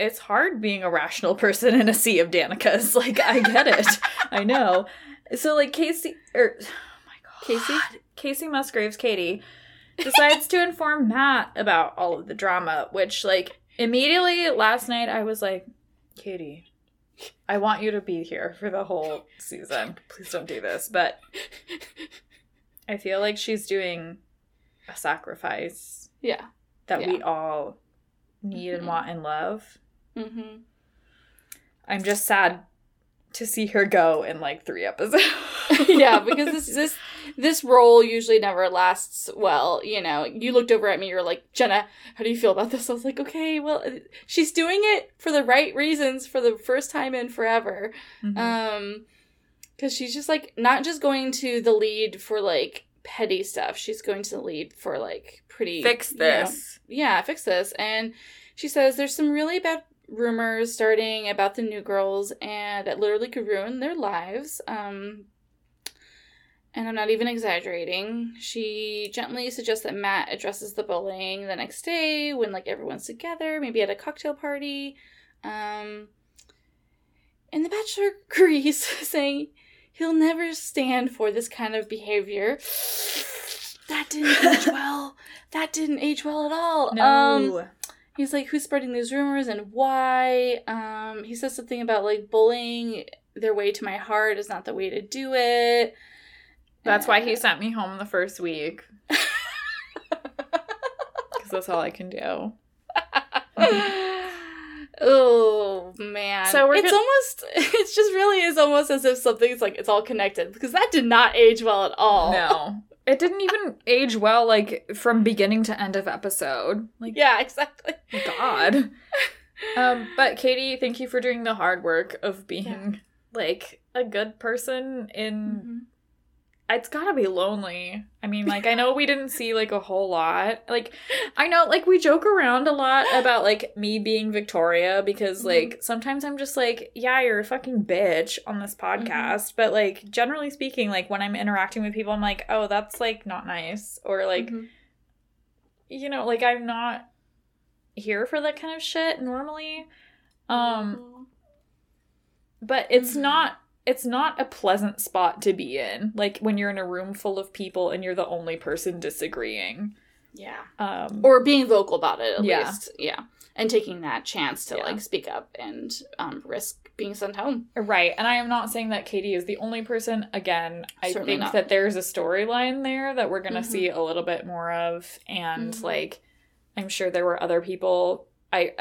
it's hard being a rational person in a sea of Danicas. Like, I get it. I know. So, like, Casey Musgraves, Katie, decides to inform Matt about all of the drama, which, like, immediately last night I was like, Katie... I want you to be here for the whole season. Please don't do this. But I feel like she's doing a sacrifice. Yeah. That we all need and want and love. Mm-hmm. I'm just sad to see her go in, like, 3 episodes. Yeah, because this role usually never lasts well. You know, you looked over at me, you were like, Jenna, how do you feel about this? I was like, okay, well, she's doing it for the right reasons for the first time in forever. Mm-hmm. Because she's just, like, not just going to the lead for, like, petty stuff. She's going to the lead for, like, pretty... Fix this. You know, yeah, fix this. And she says there's some really bad rumors starting about the new girls, and that literally could ruin their lives. And I'm not even exaggerating. She gently suggests that Matt addresses the bullying the next day when, like, everyone's together, maybe at a cocktail party. And the Bachelor agrees, saying he'll never stand for this kind of behavior. That didn't age well. That didn't age well at all. No. He's like, who's spreading these rumors and why? He says something about, like, bullying their way to my heart is not the way to do it. That's why he sent me home the first week. Because that's all I can do. Oh, man. So it just really is almost as if something's, like, it's all connected. Because that did not age well at all. No. It didn't even age well, like, from beginning to end of episode. Like, yeah, exactly. God. But, Katie, thank you for doing the hard work of being, like, a good person in It's gotta be lonely. I mean, like, I know we didn't see, like, a whole lot. Like, I know, like, we joke around a lot about, like, me being Victoria because, like, sometimes I'm just like, yeah, you're a fucking bitch on this podcast. But, like, generally speaking, like, when I'm interacting with people, I'm like, oh, that's, like, not nice. Or, like, you know, like, I'm not here for that kind of shit normally. But it's not a pleasant spot to be in, like, when you're in a room full of people and you're the only person disagreeing. Yeah. Or being vocal about it, at least. Yeah. And taking that chance to, like, speak up and risk being sent home. Right. And I am not saying that Katie is the only person. Again, I think that there's a storyline there that we're going to see a little bit more of. And, like, I'm sure there were other people, I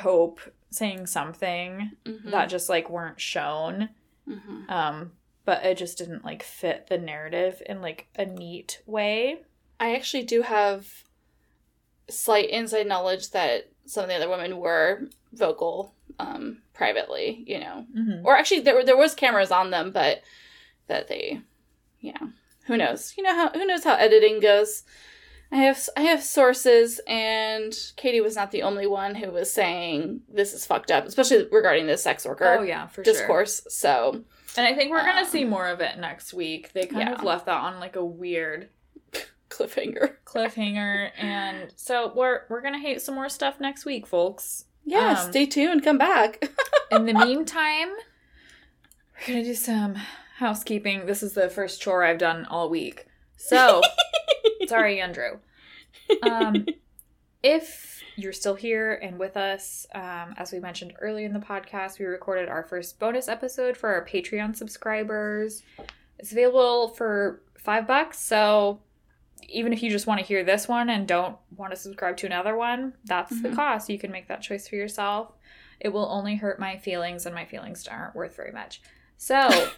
hope, saying something that just, like, weren't shown. But it just didn't, like, fit the narrative in, like, a neat way. I actually do have slight inside knowledge that some of the other women were vocal privately, you know. Or actually there was cameras on them, but that they, who knows? You know who knows how editing goes. I have sources, and Katie was not the only one who was saying this is fucked up, especially regarding the sex worker discourse. Sure. So, and I think we're going to see more of it next week. They kind of left that on, like, a weird cliffhanger, and so we're going to hate some more stuff next week, folks. Yeah, stay tuned. Come back. In the meantime, we're going to do some housekeeping. This is the first chore I've done all week. So... Sorry, Andrew. If you're still here and with us, as we mentioned earlier in the podcast, we recorded our first bonus episode for our Patreon subscribers. It's available for $5. So even if you just want to hear this one and don't want to subscribe to another one, that's the cost. You can make that choice for yourself. It will only hurt my feelings, and my feelings aren't worth very much. So...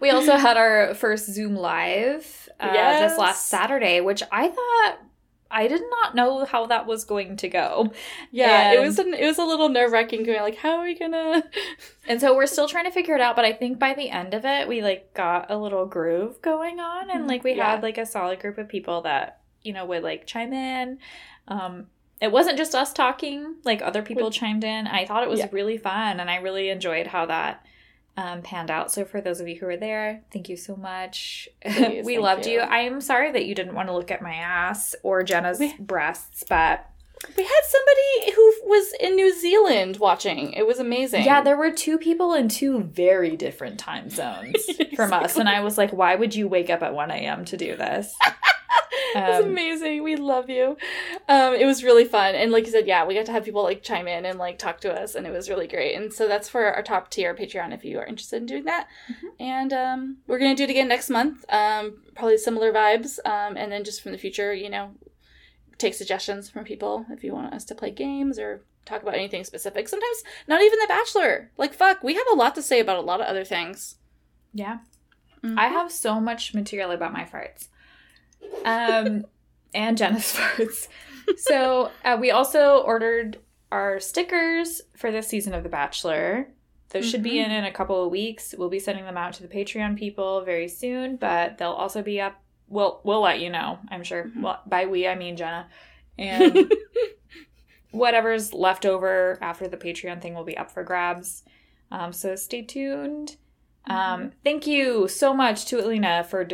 We also had our first Zoom Live this last Saturday, which I did not know how that was going to go. Yeah, and it was a little nerve-wracking going, like, how are we gonna... And so we're still trying to figure it out, but I think by the end of it, we, like, got a little groove going on, and, like, we had, like, a solid group of people that, you know, would, like, chime in. It wasn't just us talking, like, other people chimed in. I thought it was really fun, and I really enjoyed how that... panned out. So for those of you who were there, thank you so much. Please, we loved you. I'm sorry that you didn't want to look at my ass or Jenna's breasts, but we had somebody who was in New Zealand watching. It was amazing. Yeah, there were two people in two very different time zones from us, and I was like, why would you wake up at 1 a.m. to do this? It was amazing. We love you. It was really fun. And like you said, yeah, we got to have people, like, chime in and, like, talk to us. And it was really great. And so that's for our top tier Patreon if you are interested in doing that. And we're going to do it again next month. Probably similar vibes. And then just from the future, you know, take suggestions from people if you want us to play games or talk about anything specific. Sometimes not even The Bachelor. Like, fuck, we have a lot to say about a lot of other things. Yeah. I have so much material about my farts. And Jenna's farts. So we also ordered our stickers for this season of The Bachelor. Those should be in a couple of weeks. We'll be sending them out to the Patreon people very soon, but they'll also be up. We'll let you know, I'm sure. Well, by we, I mean Jenna. And whatever's left over after the Patreon thing will be up for grabs. So stay tuned. Thank you so much to Alina for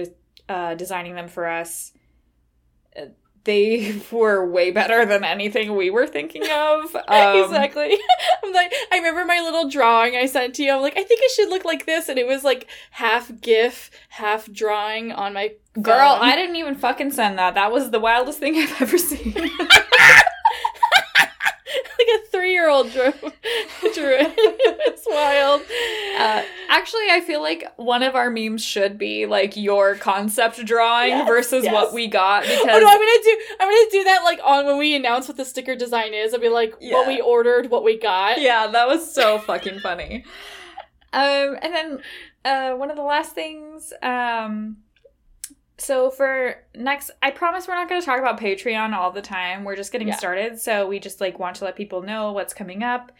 designing them for us. They were way better than anything we were thinking of. Exactly. I'm like, I remember my little drawing I sent to you. I'm like, I think it should look like this, and it was like half GIF, half drawing on my phone. Girl, I didn't even fucking send that. That was the wildest thing I've ever seen. Like a 3-year-old drew it. It's wild. Actually, I feel like one of our memes should be, like, your concept drawing versus what we got. Because oh, no, I'm gonna do that, like, on when we announce what the sticker design is. I'll be like, what we ordered, what we got. Yeah, that was so fucking funny. And then one of the last things. So for next, I promise we're not going to talk about Patreon all the time. We're just getting started. So we just, like, want to let people know what's coming up.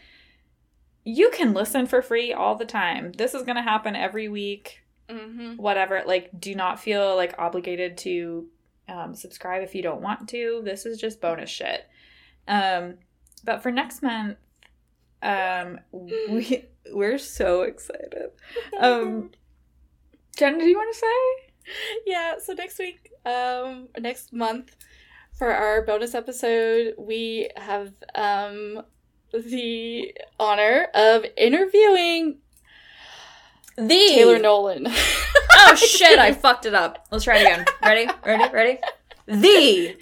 You can listen for free all the time. This is going to happen every week. whatever. Like, do not feel like obligated to subscribe if you don't want to. This is just bonus shit. But for next month, we're so excited. Jenna, do you want to say? Yeah. So next month, for our bonus episode, we have the honor of interviewing Taylor Nolan. Oh, shit, I fucked it up. Let's try it again. Ready? The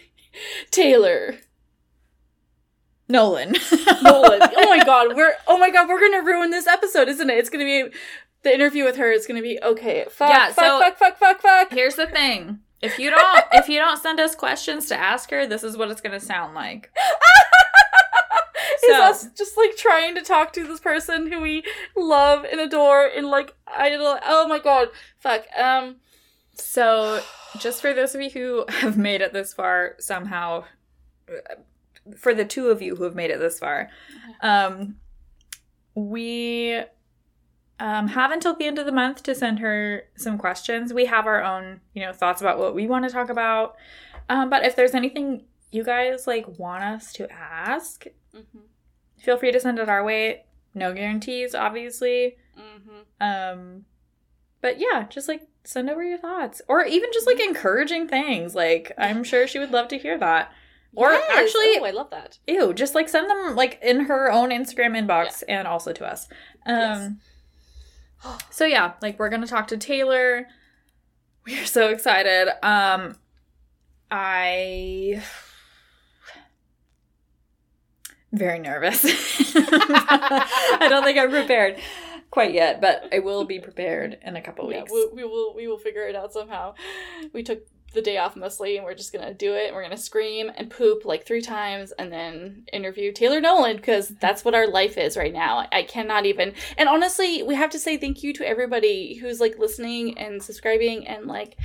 Taylor Nolan. Oh my god, we're gonna ruin this episode, isn't it? It's gonna be the interview with her. It's gonna be okay. Fuck. Here's the thing. If you don't send us questions to ask her, this is what it's gonna sound like. It's us just, like, trying to talk to this person who we love and adore and, like, idol. Oh, my God. Fuck. So, just for those of you who have made it this far somehow, for the two of you who have made it this far, we have until the end of the month to send her some questions. We have our own, thoughts about what we want to talk about. But if there's anything you guys, like, want us to ask, feel free to send it our way. No guarantees, obviously. But yeah, just like send over your thoughts, or even just like encouraging things. Like, I'm sure she would love to hear that. Or actually, I love that. Ew, just like send them like in her own Instagram inbox and also to us. So yeah, like we're gonna talk to Taylor. We are so excited. Very nervous. I don't think I'm prepared quite yet, but I will be prepared in a couple weeks. We will figure it out somehow. We took the day off mostly, and we're just gonna do it. We're gonna scream and poop like 3 times, and then interview Taylor Nolan, because that's what our life is right now. I cannot even. And honestly, we have to say thank you to everybody who's like listening and subscribing and like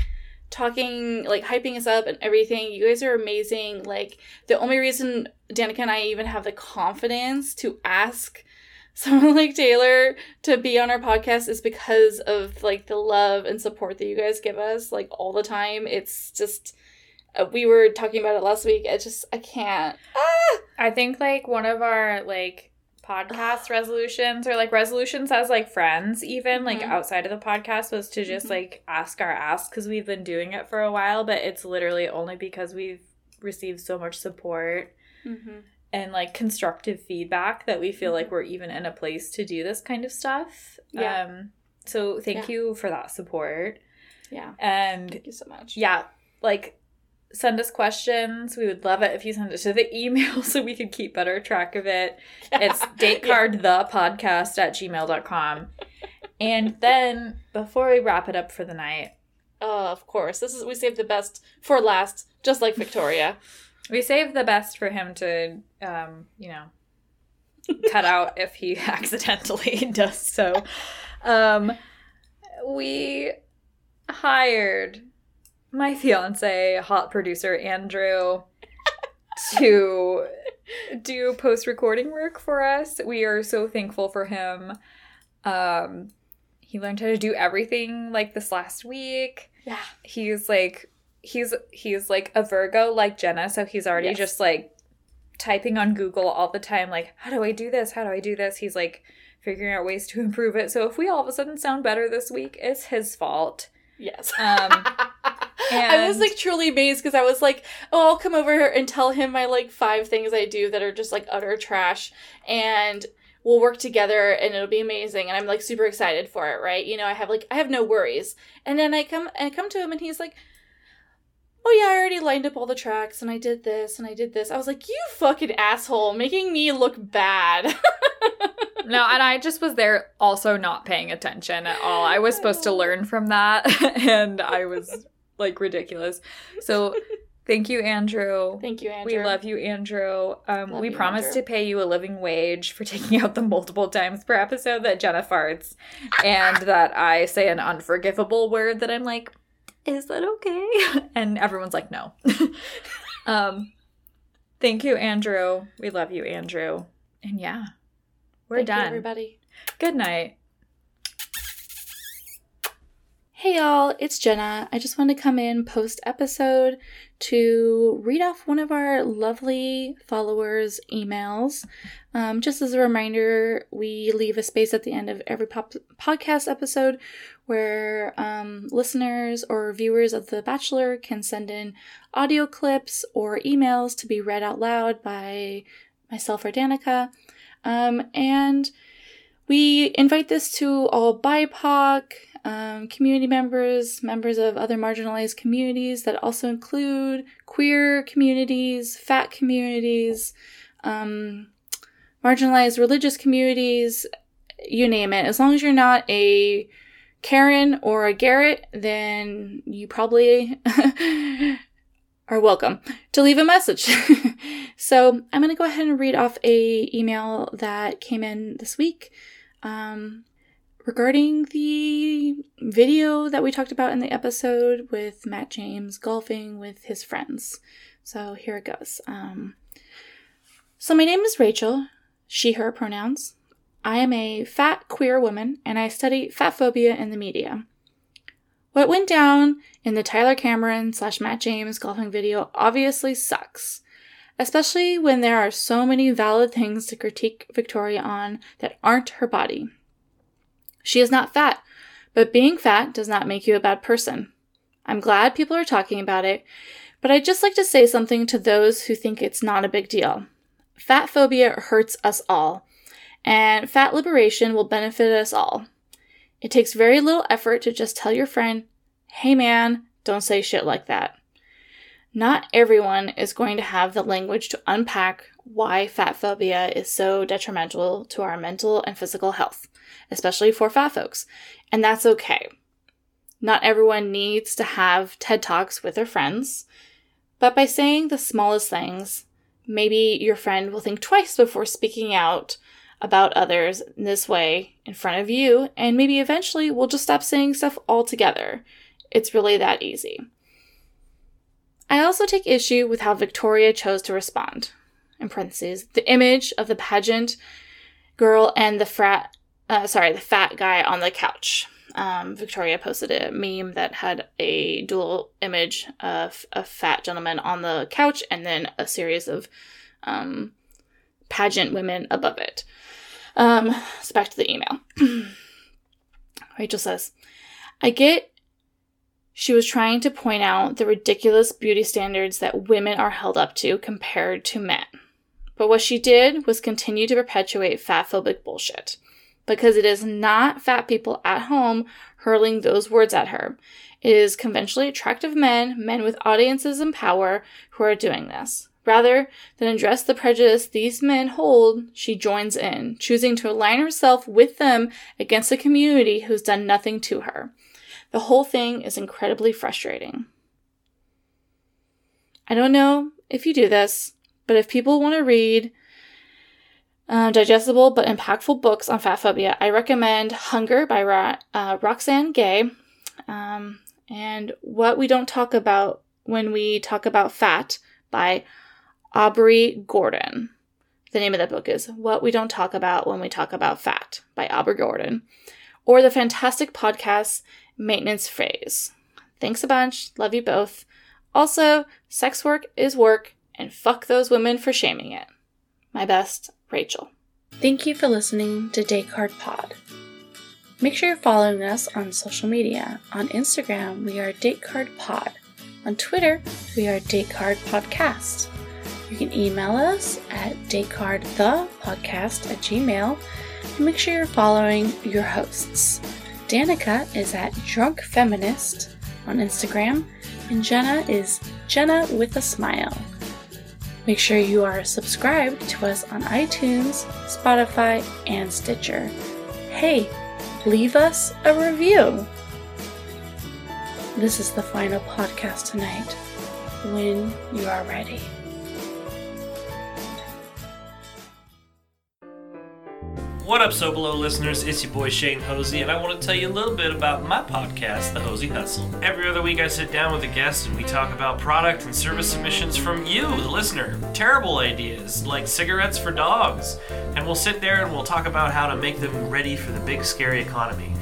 talking, like hyping us up and everything. You guys are amazing. Like, the only reason Danica and I even have the confidence to ask someone like Taylor to be on our podcast is because of like the love and support that you guys give us like all the time. It's just, we were talking about it last week. I can't. I think like one of our like podcast resolutions, or like resolutions as like friends, even like outside of the podcast, was to just like ask our ass, because we've been doing it for a while, but it's literally only because we've received so much support and like constructive feedback that we feel like we're even in a place to do this kind of stuff. So thank you for that support. And thank you so much. Like, send us questions. We would love it if you send it to the email so we could keep better track of it. It's datecardthepodcast@gmail.com. And then, before we wrap it up for the night. Oh, of course. We saved the best for last, just like Victoria. We saved the best for him to, cut out if he accidentally does so. We hired my fiance, hot producer Andrew, to do post-recording work for us. We are so thankful for him. He learned how to do everything like this last week. Yeah. He's like a Virgo like Jenna, so he's already just like typing on Google all the time, like, how do I do this? How do I do this? He's like figuring out ways to improve it. So if we all of a sudden sound better this week, it's his fault. Yes. And I was, like, truly amazed, because I was like, oh, I'll come over and tell him my, like, 5 things I do that are just, like, utter trash, and we'll work together, and it'll be amazing, and I'm, like, super excited for it, right? I have no worries. And then I come to him, and he's like, oh, yeah, I already lined up all the tracks, and I did this, and I did this. I was like, you fucking asshole, making me look bad. No, and I just was there also not paying attention at all. I was supposed to learn from that, and I was like ridiculous. So thank you Andrew, we love you, Andrew. We promise to pay you a living wage for taking out the multiple times per episode that Jenna farts and that I say an unforgivable word that I'm like, is that okay? And everyone's like, no. Thank you, Andrew. We love you, Andrew. And yeah, we're done, everybody. Good night. Hey y'all, it's Jenna. I just wanted to come in post-episode to read off one of our lovely followers' emails. Just as a reminder, we leave a space at the end of every podcast episode where listeners or viewers of The Bachelor can send in audio clips or emails to be read out loud by myself or Danica. And we invite this to all BIPOC, community members, members of other marginalized communities that also include queer communities, fat communities, marginalized religious communities, you name it. As long as you're not a Karen or a Garrett, then you probably are welcome to leave a message. So I'm going to go ahead and read off an email that came in this week. Regarding the video that we talked about in the episode with Matt James golfing with his friends. So here it goes. So my name is Rachel, she, her pronouns. I am a fat queer woman and I study fat phobia in the media. What went down in the Tyler Cameron / Matt James golfing video obviously sucks. Especially when there are so many valid things to critique Victoria on that aren't her body. She is not fat, but being fat does not make you a bad person. I'm glad people are talking about it, but I'd just like to say something to those who think it's not a big deal. Fat phobia hurts us all, and fat liberation will benefit us all. It takes very little effort to just tell your friend, hey man, don't say shit like that. Not everyone is going to have the language to unpack why fat phobia is so detrimental to our mental and physical health, especially for fat folks, and that's okay. Not everyone needs to have TED Talks with their friends, but by saying the smallest things, maybe your friend will think twice before speaking out about others in this way in front of you, and maybe eventually we'll just stop saying stuff altogether. It's really that easy. I also take issue with how Victoria chose to respond. In parentheses, the image of the pageant girl and the fat guy on the couch. Victoria posted a meme that had a dual image of a fat gentleman on the couch and then a series of pageant women above it. So back to the email. Rachel says, I get she was trying to point out the ridiculous beauty standards that women are held up to compared to men. But what she did was continue to perpetuate fatphobic bullshit. Because it is not fat people at home hurling those words at her. It is conventionally attractive men with audiences and power who are doing this. Rather than address the prejudice these men hold, she joins in, choosing to align herself with them against a community who's done nothing to her. The whole thing is incredibly frustrating. I don't know if you do this, but if people want to read digestible but impactful books on fat phobia, I recommend Hunger by Roxane Gay, and What We Don't Talk About When We Talk About Fat by Aubrey Gordon. The name of that book is What We Don't Talk About When We Talk About Fat by Aubrey Gordon, or the fantastic podcast Maintenance Phase. Thanks a bunch. Love you both. Also, sex work is work, and fuck those women for shaming it. My best, Rachel. Thank you for listening to Descartes Pod. Make sure you're following us on social media. On Instagram, we are Descartes Pod. On Twitter, we are Descartes Podcast. You can email us at DescartesThePodcast@gmail.com, and make sure you're following your hosts. Danica is at Drunk Feminist on Instagram, and Jenna is Jenna with a Smile. Make sure you are subscribed to us on iTunes, Spotify, and Stitcher. Hey, leave us a review! This is the final podcast tonight, when you are ready. What up, So Below listeners? It's your boy Shane Hosey, and I want to tell you a little bit about my podcast, The Hosey Hustle. Every other week I sit down with a guest and we talk about product and service submissions from you, the listener. Terrible ideas, like cigarettes for dogs. And we'll sit there and we'll talk about how to make them ready for the big scary economy.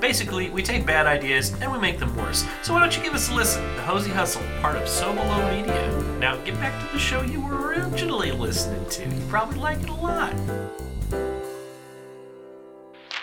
Basically, we take bad ideas and we make them worse. So why don't you give us a listen? The Hosey Hustle, part of So Below Media. Now get back to the show you were originally listening to. You probably like it a lot.